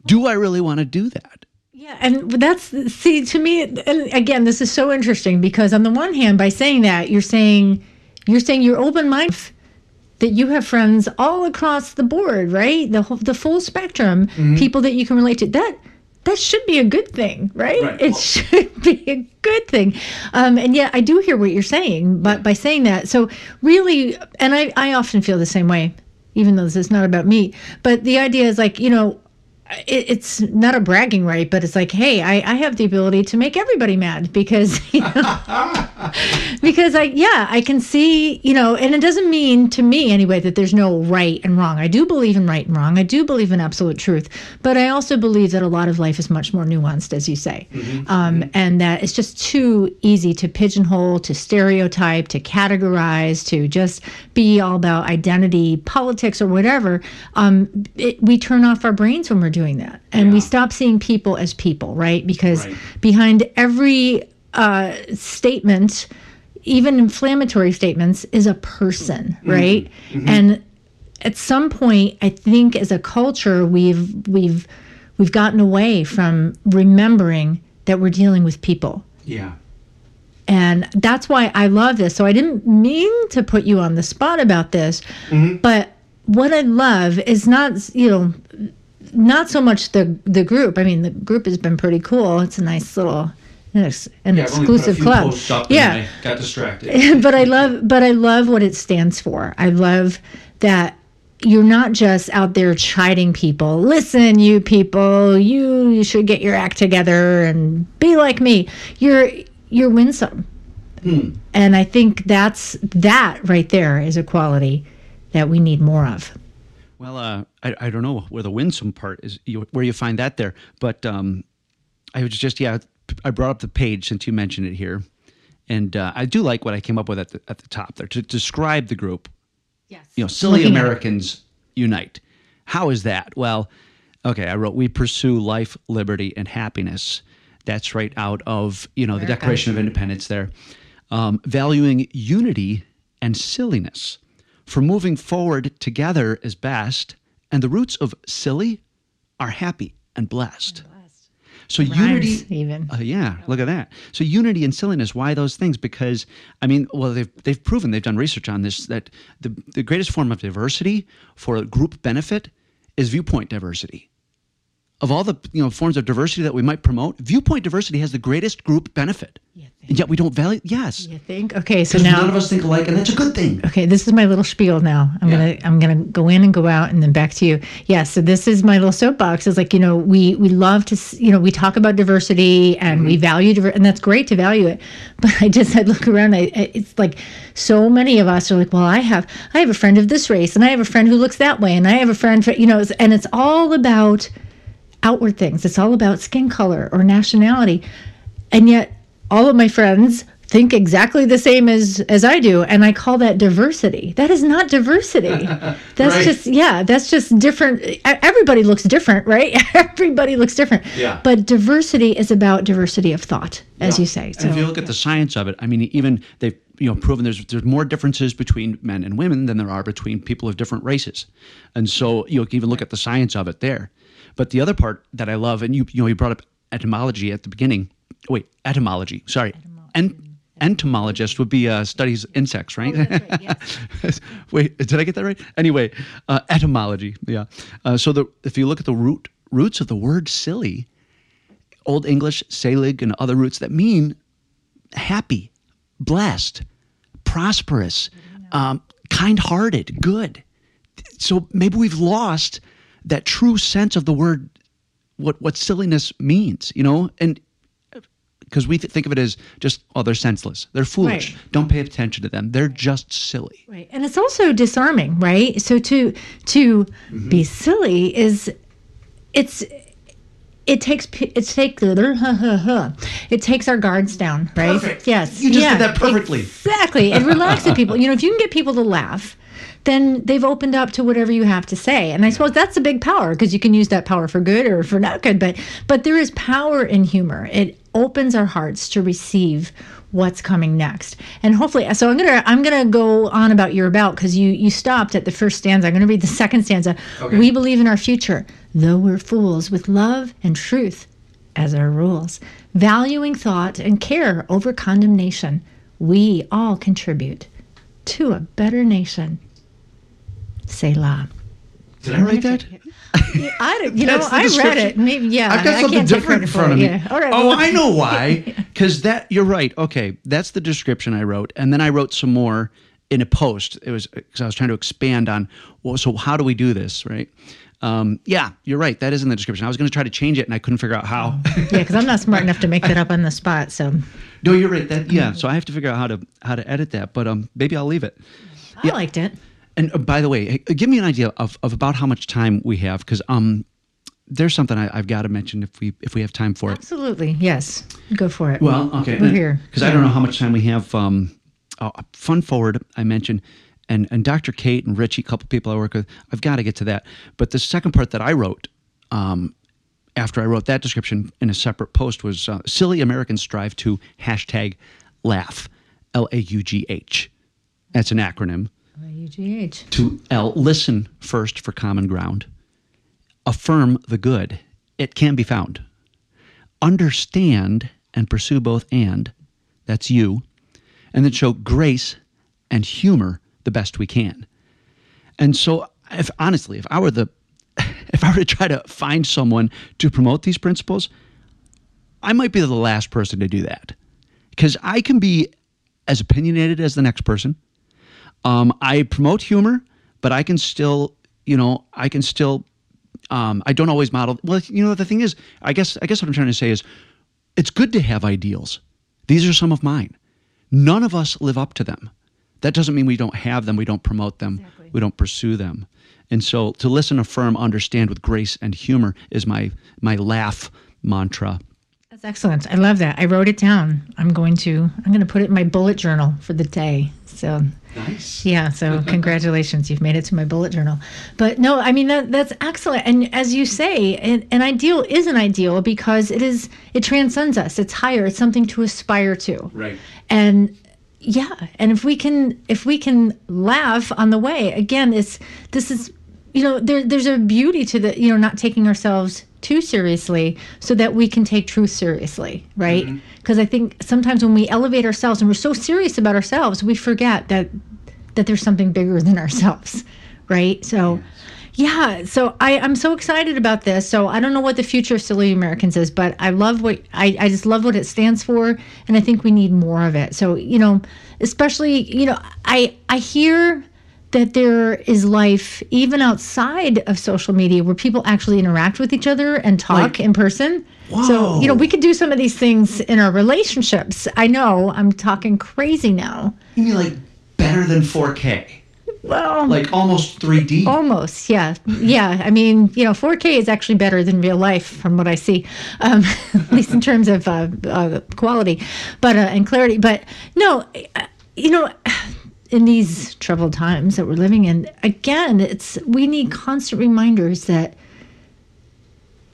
Do I really want to do that? Yeah, and that's, see, to me, and again, this is so interesting, because on the one hand, by saying that, you're saying you're saying you're open-minded, that you have friends all across the board, right? The whole, the full spectrum, mm-hmm. people that you can relate to. That that should be a good thing, right? right. It well, should be a good thing. Um, and yeah, I do hear what you're saying, but by saying that, so really, and I, I often feel the same way, even though this is not about me. But the idea is, like, you know, it, it's not a bragging right, but it's like, hey, I, I have the ability to make everybody mad, because, you know, because I, yeah, I can see, you know, and it doesn't mean to me anyway that there's no right and wrong. I do believe in right and wrong. I do believe in absolute truth, but I also believe that a lot of life is much more nuanced, as you say, mm-hmm. um, mm-hmm. and that it's just too easy to pigeonhole, to stereotype, to categorize, to just be all about identity, politics, or whatever. Um, it, we turn off our brains when we're doing that, and yeah. we stop seeing people as people, right? Because right. behind every uh, statement, even inflammatory statements, is a person, mm-hmm. right? Mm-hmm. And at some point, I think as a culture, we've we've we've gotten away from remembering that we're dealing with people. Yeah. And that's why I love this. So I didn't mean to put you on the spot about this, mm-hmm. but what I love is not, you know, not so much the the group. I mean, the group has been pretty cool. It's a nice little Yes, an yeah, exclusive club. Yeah, and I got distracted. but I love, but I love what it stands for. I love that you're not just out there chiding people. Listen, you people, you, you should get your act together and be like me. You're you're winsome, mm. and I think that's that right there is a quality that we need more of. Well, uh, I I don't know where the winsome part is, where you find that there, but um, I was just yeah. I brought up the page since you mentioned it here, and uh, I do like what I came up with at the at the top there to describe the group. Yes, you know, Silly Americans Unite. How is that? Well, okay, I wrote, we pursue life, liberty, and happiness. That's right out of you know the Declaration of Independence there, um, valuing unity and silliness, for moving forward together is best. And the roots of silly are happy and blessed. So rhymes, unity, even. Uh, yeah, look at that. So unity and silliness. Why those things? Because I mean, well, they've they've proven, they've done research on this, that the the greatest form of diversity for group benefit is viewpoint diversity. Of all the you know forms of diversity that we might promote, viewpoint diversity has the greatest group benefit. You think. And yet we don't value. Yes. You think? Okay. So now none of us think alike, and that's a good thing. Okay. This is my little spiel now. I'm yeah. gonna I'm gonna go in and go out, and then back to you. Yeah. So this is my little soapbox. It's like you know we we love to you know we talk about diversity and mm-hmm. we value diversity, and that's great to value it. But I just I look around. I, I it's like so many of us are like, well, I have I have a friend of this race, and I have a friend who looks that way, and I have a friend for, you know, and it's all about outward things. It's all about skin color or nationality. And yet all of my friends think exactly the same as, as I do. And I call that diversity. That is not diversity. That's right. just, yeah, that's just different. Everybody looks different, right? Everybody looks different. Yeah. But diversity is about diversity of thought, as yeah. you say. So, and if you look at the science of it, I mean, even they've you know, proven there's there's more differences between men and women than there are between people of different races. And so you can even look at the science of it there. But the other part that I love, and you you know you brought up etymology at the beginning. Wait, etymology. Sorry, Entomology. En- entomologist would be uh, studies insects, right? Oh, that's right. Yes. Wait, did I get that right? Anyway, uh, etymology. Yeah. Uh, so the, if you look at the root roots of the word silly, Old English selig and other roots that mean happy, blessed, prosperous, um, kind-hearted, good. So maybe we've lost that true sense of the word, what what silliness means, you know, and because we th- think of it as just, oh, they're senseless, they're foolish, right. Don't pay attention to them, they're just silly. Right, and it's also disarming, right? So to to mm-hmm. be silly is, it's it takes it takes it takes our guards down, right? Perfect. Yes, you just yeah, did that perfectly. Exactly, it relaxes people. You know, if you can get people to laugh, then they've opened up to whatever you have to say. And I suppose that's a big power, because you can use that power for good or for not good. But but there is power in humor. It opens our hearts to receive what's coming next. And hopefully, so I'm gonna I'm gonna go on about your about, because you you stopped at the first stanza. I'm gonna read the second stanza. Okay. We believe in our future, though we're fools, with love and truth as our rules, valuing thought and care over condemnation. We all contribute to a better nation. Selah. Did I write that? I don't, you know, I read it. Maybe, yeah. I've got something different in front of me. Yeah. All right, oh, well. I know why. Because that, you're right. Okay, that's the description I wrote. And then I wrote some more in a post. It was because I was trying to expand on, well, so how do we do this, right? Um, yeah, you're right. That is in the description. I was going to try to change it, and I couldn't figure out how. Yeah, because I'm not smart enough to make that up on the spot. So. No, you're right. That, yeah, so I have to figure out how to how to edit that. But um, maybe I'll leave it. I yeah. liked it. And by the way, give me an idea of, of about how much time we have, because um, there's something I, I've got to mention if we if we have time for it. Absolutely, yes, go for it. Well, okay, we're here because yeah. I don't know how much time we have. Um, oh, Fun Forward, I mentioned, and and Doctor Kate and Richie, a couple people I work with. I've got to get to that. But the second part that I wrote, um, after I wrote that description in a separate post, was uh, Silly Americans Strive to hashtag Laugh, L A U G H. That's an acronym. L A U G H. To L, listen first for common ground. Affirm the good. It can be found. Understand and pursue both and. That's you. And then show grace and humor the best we can. And so, if honestly, if I were the, if I were to try to find someone to promote these principles, I might be the last person to do that because I can be as opinionated as the next person. Um, I promote humor, but I can still, you know, I can still, um, I don't always model. Well, you know, the thing is, I guess, I guess what I'm trying to say is it's good to have ideals. These are some of mine. None of us live up to them. That doesn't mean we don't have them. We don't promote them. Exactly. We don't pursue them. And so to listen, affirm, understand with grace and humor is my, my laugh mantra. That's excellent. I love that. I wrote it down. I'm going to, I'm going to put it in my bullet journal for the day. So nice. Yeah. So congratulations. You've made it to my bullet journal. But no, I mean, that that's excellent. And as you say, an, an ideal is an ideal because it is, it transcends us. It's higher. It's something to aspire to. Right. And yeah. And if we can, if we can laugh on the way, again, it's, this is, you know, there, there's a beauty to the, you know, not taking ourselves too seriously so that we can take truth seriously, right? Because mm-hmm. I think sometimes when we elevate ourselves and we're so serious about ourselves, we forget that that there's something bigger than ourselves, right? So yes. yeah, so I, I'm so excited about this. So I don't know what the future of Silly Americans is, but I love what, I, I just love what it stands for, and I think we need more of it. So, you know, especially, you know, I I hear that there is life even outside of social media where people actually interact with each other and talk like, in person. Whoa. So, you know, we could do some of these things in our relationships. I know I'm talking crazy now. You mean like better than four K? Well, like almost three D. Almost. Yeah. Yeah. I mean, you know, four K is actually better than real life from what I see, um, at least in terms of uh, uh, quality, but, uh, and clarity, but no, you know, in these troubled times that we're living in, again, it's we need constant reminders that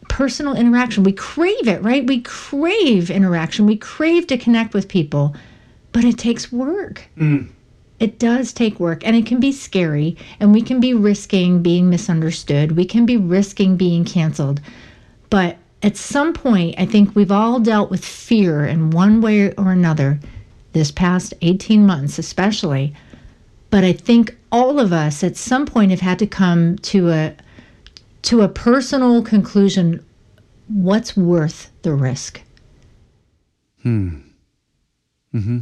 personal interaction, we crave it, right? We crave interaction. We crave to connect with people, but it takes work. Mm. It does take work, and it can be scary, and we can be risking being misunderstood. We can be risking being canceled. But at some point, I think we've all dealt with fear in one way or another this past eighteen months especially. But I think all of us at some point have had to come to a to a personal conclusion, what's worth the risk? Hmm. Mm-hmm.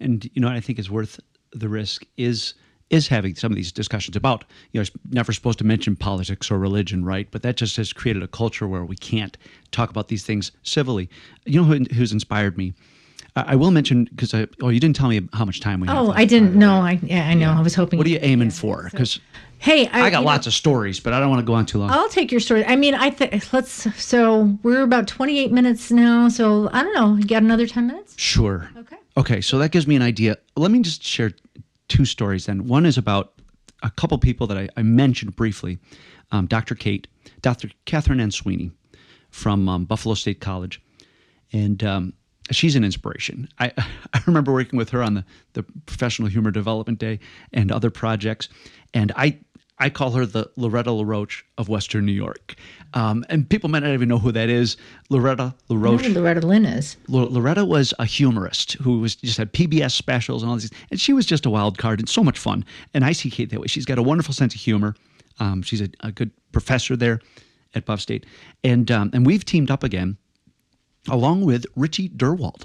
And, you know, I think it's worth the risk is is having some of these discussions about, you know, it's never supposed to mention politics or religion, right? But that just has created a culture where we can't talk about these things civilly. You know who, who's inspired me? I will mention, because I, oh, you didn't tell me how much time we have. Oh, I didn't know. I, yeah, I know. Yeah. I was hoping. What are you aiming yeah, for? Because so. Hey, I, I got lots know, of stories, but I don't want to go on too long. I'll take your story. I mean, I think let's, so we're about twenty-eight minutes now. So I don't know. You got another ten minutes? Sure. Okay. Okay. So that gives me an idea. Let me just share two stories then. One is about a couple people that I, I mentioned briefly, um, Doctor Kate, Doctor Catherine Ann Sweeney from um, Buffalo State College. And, um, she's an inspiration. I I remember working with her on the, the Professional Humor Development Day and other projects. And I I call her the Loretta LaRoche of Western New York. Um, and people might not even know who that is. Loretta LaRoche. I know who Loretta Lynn is. L- Loretta was a humorist who was just had P B S specials and all these. And she was just a wild card and so much fun. And I see Kate that way. She's got a wonderful sense of humor. Um, she's a, a good professor there at Buff State. And um, and we've teamed up again, along with Richie Derwald.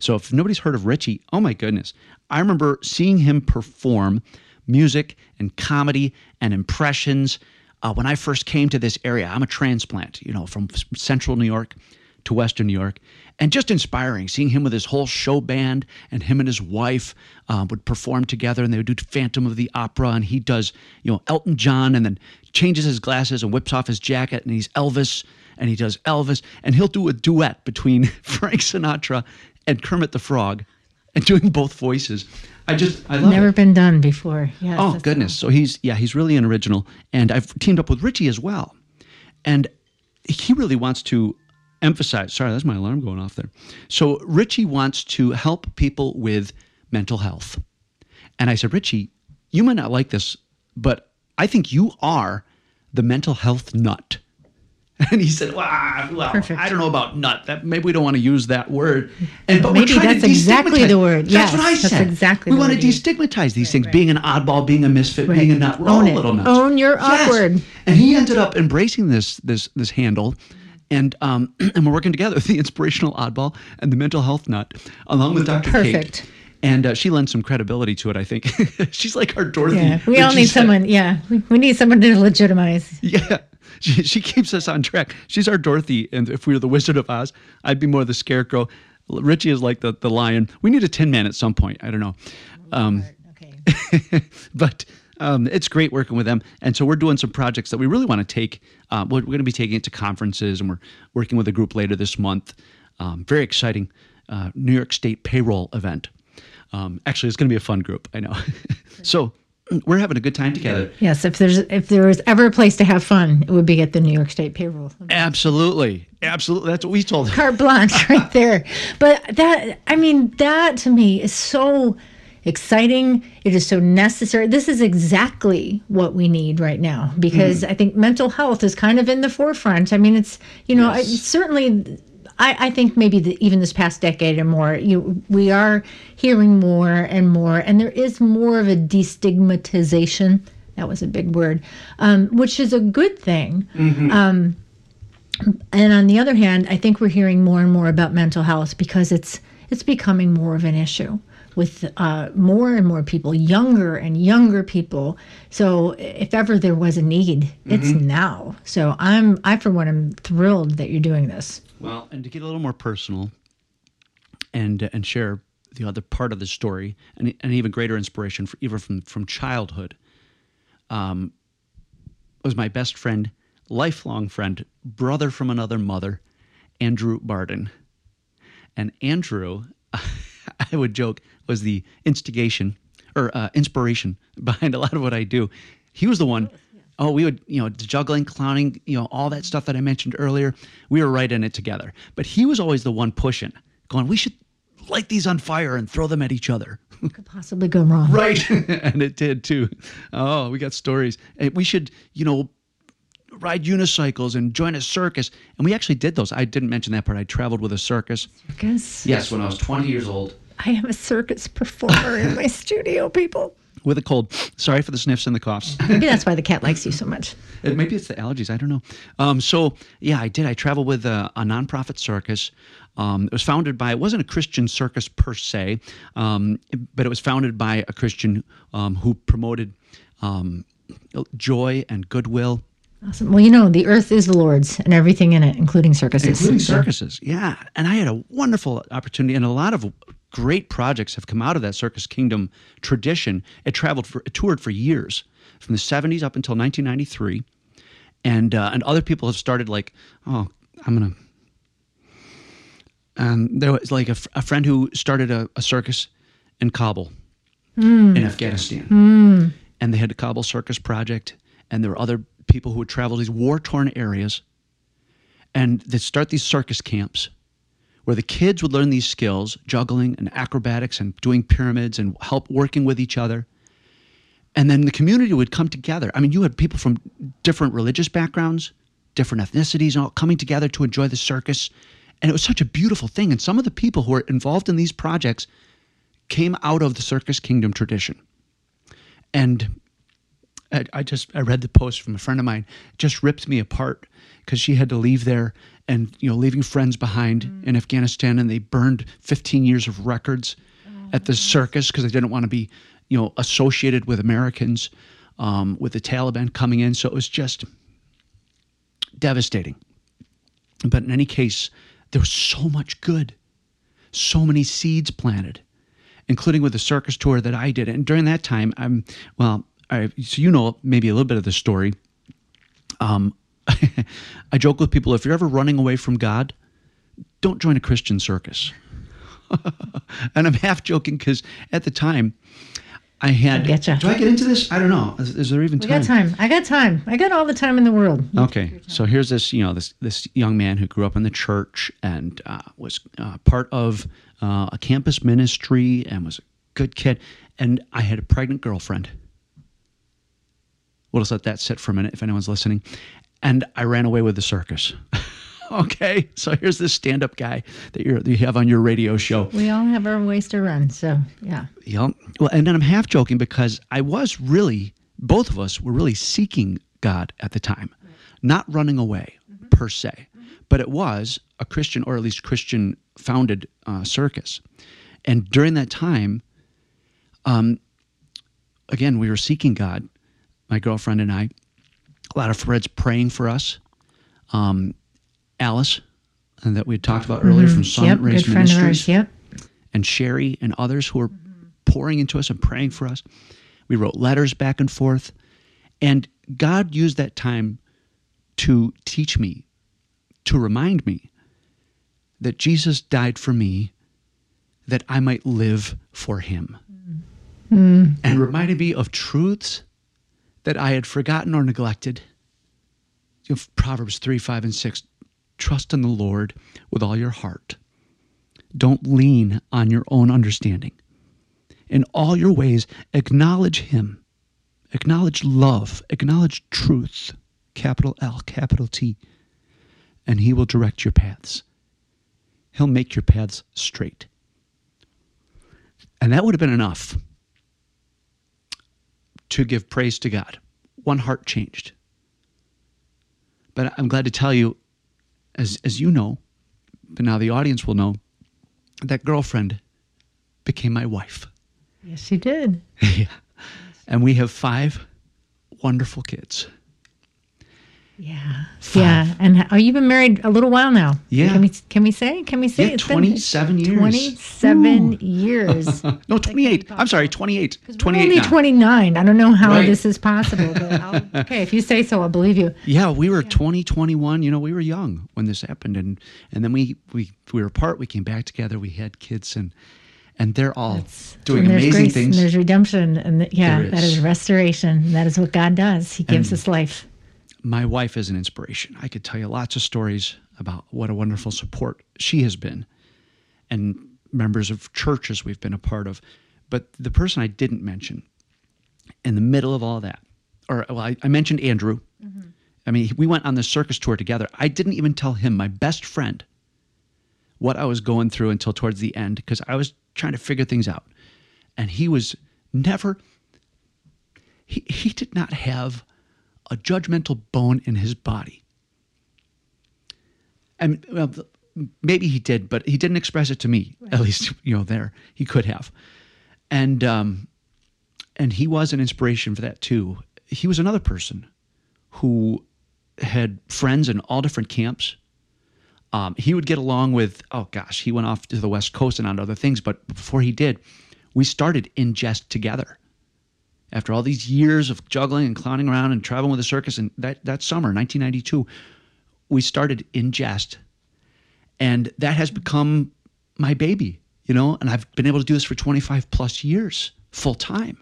So if nobody's heard of Richie, oh my goodness. I remember seeing him perform music and comedy and impressions uh, when I first came to this area. I'm a transplant, you know, from central New York to western New York. And just inspiring, seeing him with his whole show band, and him and his wife um, would perform together, and they would do Phantom of the Opera, and he does, you know, Elton John, and then changes his glasses and whips off his jacket, and he's Elvis. And he does Elvis, and he'll do a duet between Frank Sinatra and Kermit the Frog, and doing both voices. I just, I love Never it. been done before. Yes, oh, goodness. Cool. So he's, yeah, he's really an original. And I've teamed up with Richie as well. And he really wants to emphasize, sorry, that's my alarm going off there. So Richie wants to help people with mental health. And I said, Richie, you might not like this, but I think you are the mental health nut. And he said, wow, well, Perfect. I don't know about nut. That, maybe we don't want to use that word. And but maybe we're trying that's to destigmatize. exactly the word. Yes, that's what I said. That's exactly we the want word to destigmatize these right, things, right. being an oddball, being a misfit, right. being a nut. We're Own all it. little nuts. Own your yes. awkward. And he ended up embracing this this this handle And um, and we're working together with the inspirational oddball and the mental health nut, along with Doctor Perfect. Kate. And uh, she lends some credibility to it, I think. She's like our Dorothy. Yeah, we all need said. someone. Yeah, we, we need someone to legitimize. Yeah, she, she keeps us on track. She's our Dorothy. And if we were the Wizard of Oz, I'd be more the scarecrow. Richie is like the, the lion. We need a Tin Man at some point. I don't know. Um, okay. But um, it's great working with them. And so we're doing some projects that we really want to take. Uh, we're, we're going to be taking it to conferences, and we're working with a group later this month. Um, very exciting uh, New York State payroll event. Um, actually, it's going to be a fun group. I know. So we're having a good time together. Yes. If there's if there was ever a place to have fun, it would be at the New York State payroll. Absolutely. Absolutely. That's what we told them. Carte blanche right there. But that, I mean, that to me is so exciting. It is so necessary. This is exactly what we need right now, because mm. I think mental health is kind of in the forefront. I mean, it's, you know, yes. I, certainly... I, I think maybe the, even this past decade or more, you, we are hearing more and more, and there is more of a destigmatization. That was a big word, um, which is a good thing. Mm-hmm. Um, and on the other hand, I think we're hearing more and more about mental health because it's it's becoming more of an issue with uh, more and more people, younger and younger people. So if ever there was a need, mm-hmm. it's now. So I'm, I for one, am thrilled that you're doing this. Well, and to get a little more personal and and share the other part of the story, and an even greater inspiration, for, even from, from childhood, um, was my best friend, lifelong friend, brother from another mother, Andrew Barden. And Andrew, I would joke, was the instigation or uh, inspiration behind a lot of what I do. He was the one... Oh, we would, you know, juggling, clowning, you know, all that stuff that I mentioned earlier. We were right in it together. But he was always the one pushing, going, we should light these on fire and throw them at each other. What could possibly go wrong? Right. And it did, too. Oh, we got stories. We should, you know, ride unicycles and join a circus. And we actually did those. I didn't mention that part. I traveled with a circus. Circus? Yes, when I was twenty years old. I am a circus performer in my studio, people. With a cold. Sorry for the sniffs and the coughs. Maybe that's why the cat likes you so much. It, maybe it's the allergies. I don't know. Um, so, yeah, I did. I traveled with a, a nonprofit circus. Um, it was founded by, it wasn't a Christian circus per se, um, but it was founded by a Christian um, who promoted um, joy and goodwill. Awesome. Well, you know, the earth is the Lord's and everything in it, including circuses. Including circuses, yeah. And I had a wonderful opportunity, and a lot of great projects have come out of that Circus Kingdom tradition. It traveled for, it toured for years, from the seventies up until nineteen ninety-three, and uh, and other people have started like, oh, I'm gonna. Um, there was like a, a friend who started a, a circus in Kabul, mm. in Afghanistan, mm. and they had the Kabul circus project, and there were other people who would travel to these war-torn areas, and they'd start these circus camps, where the kids would learn these skills, juggling and acrobatics and doing pyramids and help working with each other. And then the community would come together. I mean, you had people from different religious backgrounds, different ethnicities, all coming together to enjoy the circus. And it was such a beautiful thing. And some of the people who were involved in these projects came out of the Circus Kingdom tradition. And I, I just, I read the post from a friend of mine, it just ripped me apart because she had to leave there. And, you know, leaving friends behind mm. in Afghanistan, and they burned fifteen years of records oh, at the circus because they didn't want to be, you know, associated with Americans, um, with the Taliban coming in. So it was just devastating. But in any case, there was so much good, so many seeds planted, including with the circus tour that I did. And during that time, I'm, well, I, so you know maybe a little bit of the story. Um I joke with people, if you're ever running away from God, don't join a Christian circus. And I'm half joking because at the time I had... I getcha. Do I get into this? I don't know. Is, is there even time? I got time. I got time. I got all the time in the world. Okay. So here's this, you know, this this young man who grew up in the church and uh, was uh, part of uh, a campus ministry and was a good kid. And I had a pregnant girlfriend. We'll just let that sit for a minute if anyone's listening. And I ran away with the circus. Okay, so here's this stand-up guy that, you're, that you have on your radio show. We all have our ways to run, so yeah. Yep. Well, and then I'm half joking because I was really, both of us were really seeking God at the time, right. Not running away mm-hmm. per se, mm-hmm. but it was a Christian, or at least Christian-founded uh, circus. And during that time, um, again, we were seeking God, my girlfriend and I. A lot of friends praying for us. Um, Alice, and that we had talked about earlier, mm-hmm. from Sunrise Ministries. Yep, good friend of ours, yep. And Sherry and others who were mm-hmm. pouring into us and praying for us. We wrote letters back and forth. And God used that time to teach me, to remind me that Jesus died for me, that I might live for him. Mm. And reminded me of truths that I had forgotten or neglected. You know, Proverbs three, five, and six, trust in the Lord with all your heart. Don't lean on your own understanding. In all your ways, acknowledge him. Acknowledge love. Acknowledge truth. Capital L, capital T. And he will direct your paths. He'll make your paths straight. And that would have been enough to give praise to God. One heart changed. But I'm glad to tell you, as as you know, but now the audience will know, that girlfriend became my wife. Yes, she did. Yeah. And we have five wonderful kids. Yeah. Five. Yeah. And are you been married a little while now? Yeah. Can we, can we say? Can we say? Yeah, it's twenty-seven been, years. twenty-seven Ooh. Years. No, twenty-eight. I'm sorry, twenty-eight. twenty-eight only now. twenty-nine. I don't know how right. this is possible, but I'll, okay, if you say so, I'll believe you. Yeah, we were yeah. twenty, twenty-one. You know, we were young when this happened. And, and then we, we, we were apart. We came back together. We had kids, and and they're all That's, doing amazing grace, things. And there's redemption. And the, yeah, is. that is restoration. That is what God does. He gives and, us life. My wife is an inspiration. I could tell you lots of stories about what a wonderful support she has been, and members of churches we've been a part of. But the person I didn't mention in the middle of all that, or well, I, I mentioned Andrew. Mm-hmm. I mean, we went on the circus tour together. I didn't even tell him, my best friend, what I was going through until towards the end, because I was trying to figure things out. And he was never, he, he did not have a judgmental bone in his body. And well, maybe he did, but he didn't express it to me, right. at least, you know, there. He could have. And um, and he was an inspiration for that too. He was another person who had friends in all different camps. Um, he would get along with, oh gosh, he went off to the West Coast and on other things, but before he did, we started InJest together. After all these years of juggling and clowning around and traveling with the circus, and that, that summer, nineteen ninety-two, we started InJest. And that has become my baby, you know, and I've been able to do this for twenty-five plus years, full time,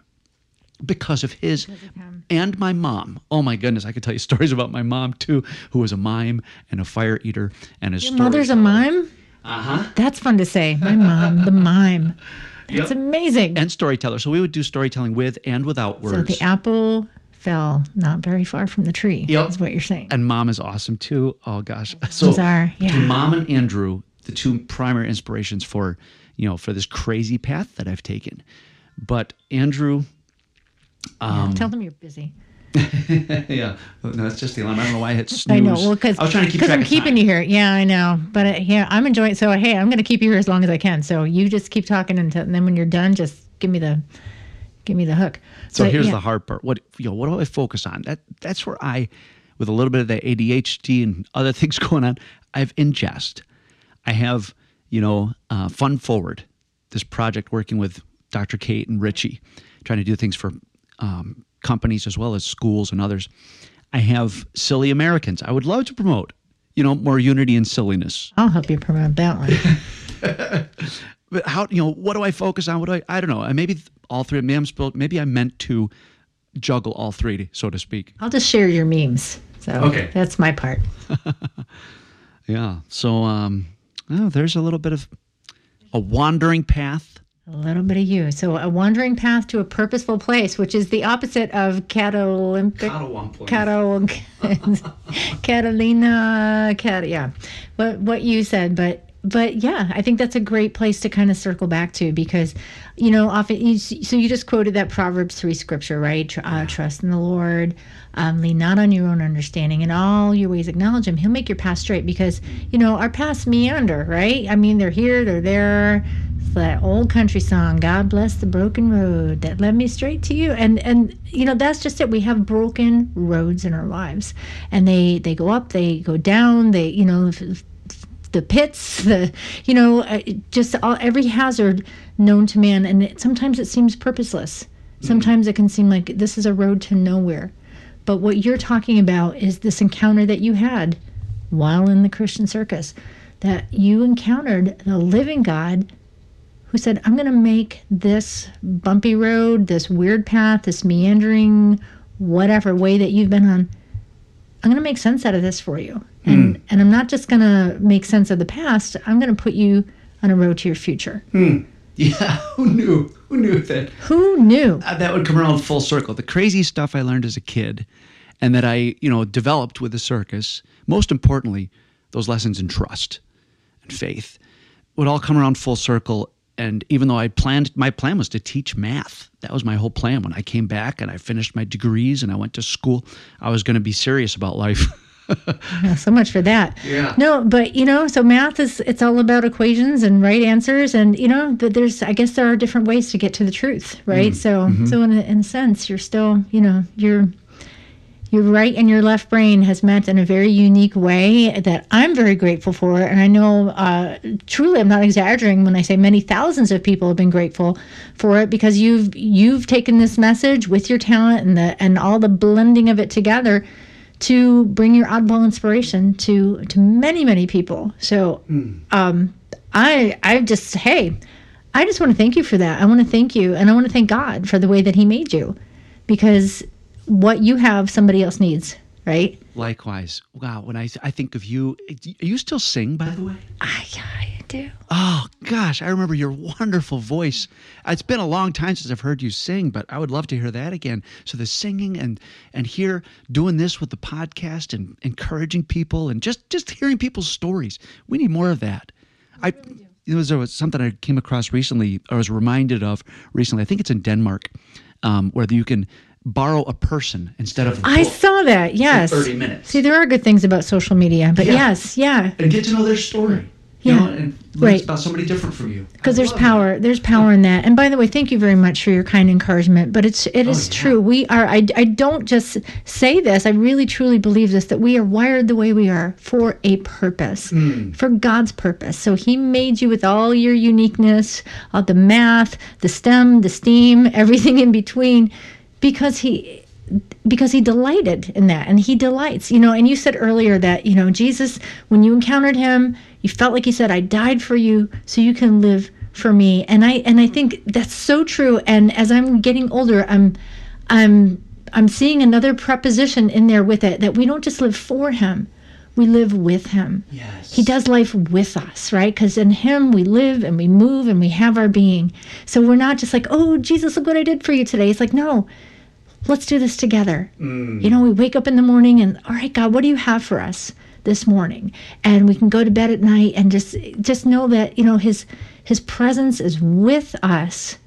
because of his because of him. And my mom. Oh my goodness, I could tell you stories about my mom too, who was a mime and a fire eater. And his Your mother's a mime? Uh-huh. That's fun to say. My mom, the mime. It's yep. amazing. And storyteller. So we would do storytelling with and without words. So the apple fell not very far from the tree. Yep. That's what you're saying. And mom is awesome too. Oh gosh. So are, yeah. mom and Andrew, the two primary inspirations for, you know, for this crazy path that I've taken. But Andrew, um, yeah, tell them you're busy. Yeah. No, it's just the alarm. I don't know why I hit snooze. I know. Well, because keep I'm keeping time. You here. Yeah, I know. But uh, yeah, I'm enjoying it. So, hey, I'm going to keep you here as long as I can. So you just keep talking, until, and then when you're done, just give me the give me the hook. So but, here's yeah. the hard part. What you know, what do I focus on? That That's where I, with a little bit of the A D H D and other things going on, I have InJest. I have, you know, uh, Fun Forward, this project working with Doctor Kate and Richie, trying to do things for um companies as well as schools and others. I have Silly Americans. I would love to promote, you know, more unity and silliness. I'll help you promote that one. But how, you know, what do I focus on? What do I, I don't know. And maybe all three, maybe I'm spilled, maybe I meant to juggle all three, so to speak. I'll just share your memes. So okay. that's my part. Yeah. So um, well, there's a little bit of a wandering path. A little bit of you. So a wandering path to a purposeful place, which is the opposite of Catalympic. Catalina. Cat, yeah, what, what you said. But But yeah, I think that's a great place to kind of circle back to, because, you know, often, you, so you just quoted that Proverbs three scripture, right? Uh, yeah. Trust in the Lord, um, lean not on your own understanding, in all your ways acknowledge him. He'll make your path straight, because, you know, our paths meander, right? I mean, they're here, they're there. It's that old country song, God bless the broken road that led me straight to you. And, and you know, that's just it. We have broken roads in our lives, and they, they go up, they go down, they, you know, if, if the pits, the, you know, just all, every hazard known to man. And it, sometimes it seems purposeless. Sometimes it can seem like this is a road to nowhere. But what you're talking about is this encounter that you had while in the Christian circus, that you encountered the living God who said, I'm going to make this bumpy road, this weird path, this meandering, whatever way that you've been on, I'm going to make sense out of this for you. And, mm. and I'm not just going to make sense of the past. I'm going to put you on a road to your future. Mm. Yeah, who knew? Who knew that? Who knew? Uh, that would come around full circle. The crazy stuff I learned as a kid and that I, you know, developed with the circus, most importantly, those lessons in trust and faith, would all come around full circle. And even though I planned, my plan was to teach math. That was my whole plan. When I came back and I finished my degrees and I went to school, I was going to be serious about life. So much for that. Yeah. No, but, you know, so math is, it's all about equations and right answers. And, you know, but there's, I guess there are different ways to get to the truth, right? Mm. So, mm-hmm. so in a, in a sense, you're still, you know, you're... Your right and your left brain has met in a very unique way that I'm very grateful for. And I know, uh, truly, I'm not exaggerating when I say many thousands of people have been grateful for it, because you've you've taken this message with your talent and the and all the blending of it together to bring your oddball inspiration to to many, many people. So mm. um, I I just, hey, I just want to thank you for that. I want to thank you. And I want to thank God for the way that he made you, because what you have, somebody else needs, right? Likewise. Wow. When I th- I think of you, you still sing, by the way? I, yeah, I do. Oh, gosh. I remember your wonderful voice. It's been a long time since I've heard you sing, but I would love to hear that again. So the singing and and here doing this with the podcast and encouraging people and just, just hearing people's stories. We need more of that. We I really do. It was, it was something I came across recently, I was reminded of recently. I think it's in Denmark, um, where you can borrow a person instead of a book. I saw that, yes. For thirty minutes. See, there are good things about social media, but yeah. yes, yeah. And get to know their story. You yeah. know, and learn right. about somebody different from you. Because there's power. That. There's power yeah. in that. And by the way, thank you very much for your kind encouragement. But it's it oh, is yeah. true. We are, I, I don't just say this, I really truly believe this, that we are wired the way we are for a purpose, mm. for God's purpose. So he made you with all your uniqueness, all the math, the STEM, the STEAM, everything in between. Because he, because he delighted in that, and he delights, you know. And you said earlier that, you know, Jesus, when you encountered him, you felt like he said, "I died for you, so you can live for me." And I, and I think that's so true. And as I'm getting older, I'm, I'm, I'm seeing another preposition in there with it, that we don't just live for him, we live with him. Yes. He does life with us, right? Because in him we live and we move and we have our being. So we're not just like, "Oh, Jesus, look what I did for you today." It's like, no. Let's do this together. Mm. You know, we wake up in the morning and, all right, God, what do you have for us this morning? And we can go to bed at night and just just know that, you know, his his presence is with us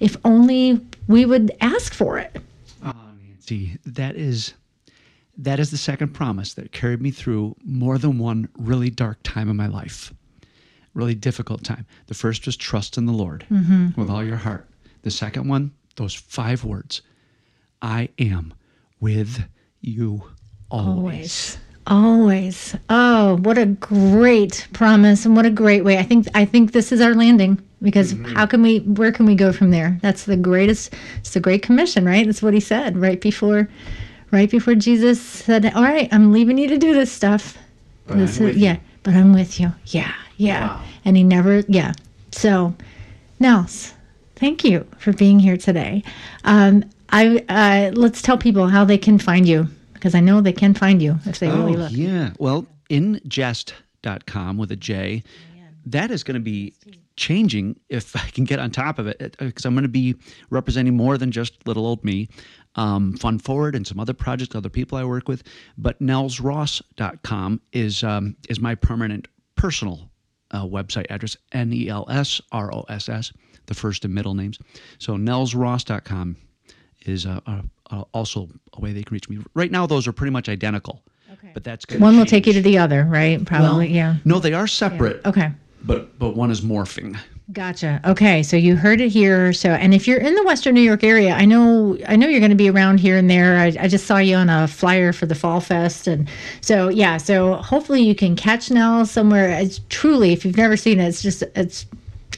if only we would ask for it. Oh, Nancy, that is that is the second promise that carried me through more than one really dark time in my life, really difficult time. The first was trust in the Lord mm-hmm. with all your heart. The second one, those five words, I am with you always. always. Always. Oh, what a great promise, and what a great way. I think I think this is our landing, because mm-hmm. how can we, where can we go from there? That's the greatest, it's the Great Commission, right? That's what he said right before, right before Jesus said, all right, I'm leaving you to do this stuff. But this is, yeah, but I'm with you. Yeah, yeah. Wow. And he never, yeah. So, Nels, thank you for being here today. Um, I uh, let's tell people how they can find you, because I know they can find you if they oh, really look. Yeah. Well, ingest dot com with a J. That is going to be changing if I can get on top of it, because I'm going to be representing more than just little old me, um, Fun Forward and some other projects, other people I work with. But Nels Ross dot com is um, is my permanent personal uh, website address, N E L S R O S S, the first and middle names. So Nels Ross dot com is uh, uh, also a way they can reach me. Right now, those are pretty much identical. Okay. But that's good. One will take you to the other, right? Probably, well, yeah. No, they are separate. Yeah. Okay. But but one is morphing. Gotcha. Okay, so you heard it here. So, and if you're in the Western New York area, I know I know you're going to be around here and there. I, I just saw you on a flyer for the Fall Fest, and so yeah. So hopefully you can catch Nels somewhere. It's truly, if you've never seen it, it's just it's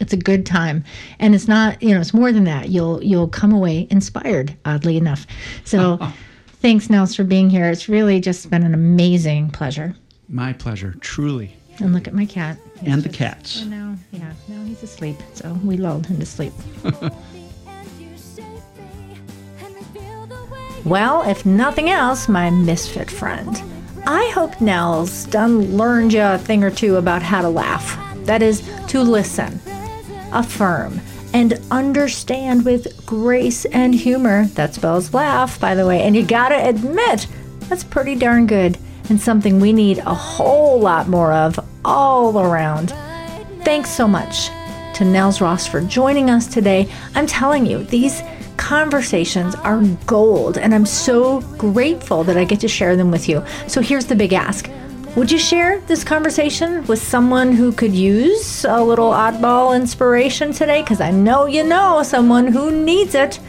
it's a good time, and it's not you know it's more than that. You'll you'll come away inspired, oddly enough. So, uh-huh. Thanks Nels for being here. It's really just been an amazing pleasure. My pleasure, truly. And look at my cat. He's and the just, cats. Now, yeah, now he's asleep, so we lulled him to sleep. Well, if nothing else, my misfit friend, I hope Nels done learned you a thing or two about how to laugh. That is, to listen, affirm, and understand with grace and humor. That spells laugh, by the way. And you gotta admit, that's pretty darn good. And something we need a whole lot more of all around. Thanks so much to Nels Ross for joining us today. I'm telling you, these conversations are gold, and I'm so grateful that I get to share them with you. So here's the big ask. Would you share this conversation with someone who could use a little oddball inspiration today? Because I know you know someone who needs it.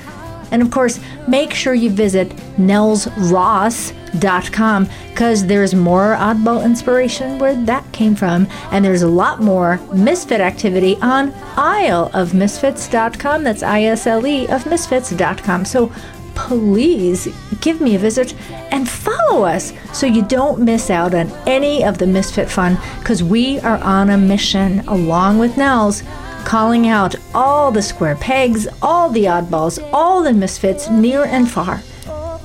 And of course, make sure you visit Nels Ross dot com because there's more oddball inspiration where that came from. And there's a lot more misfit activity on Isle of Misfits dot com. That's I S L E of Misfits dot com. So please give me a visit and follow us so you don't miss out on any of the misfit fun because we are on a mission along with Nels, calling out all the square pegs, all the oddballs, all the misfits near and far,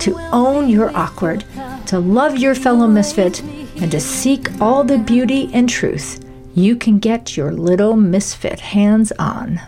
to own your awkward, to love your fellow misfit, and to seek all the beauty and truth you can get your little misfit hands on.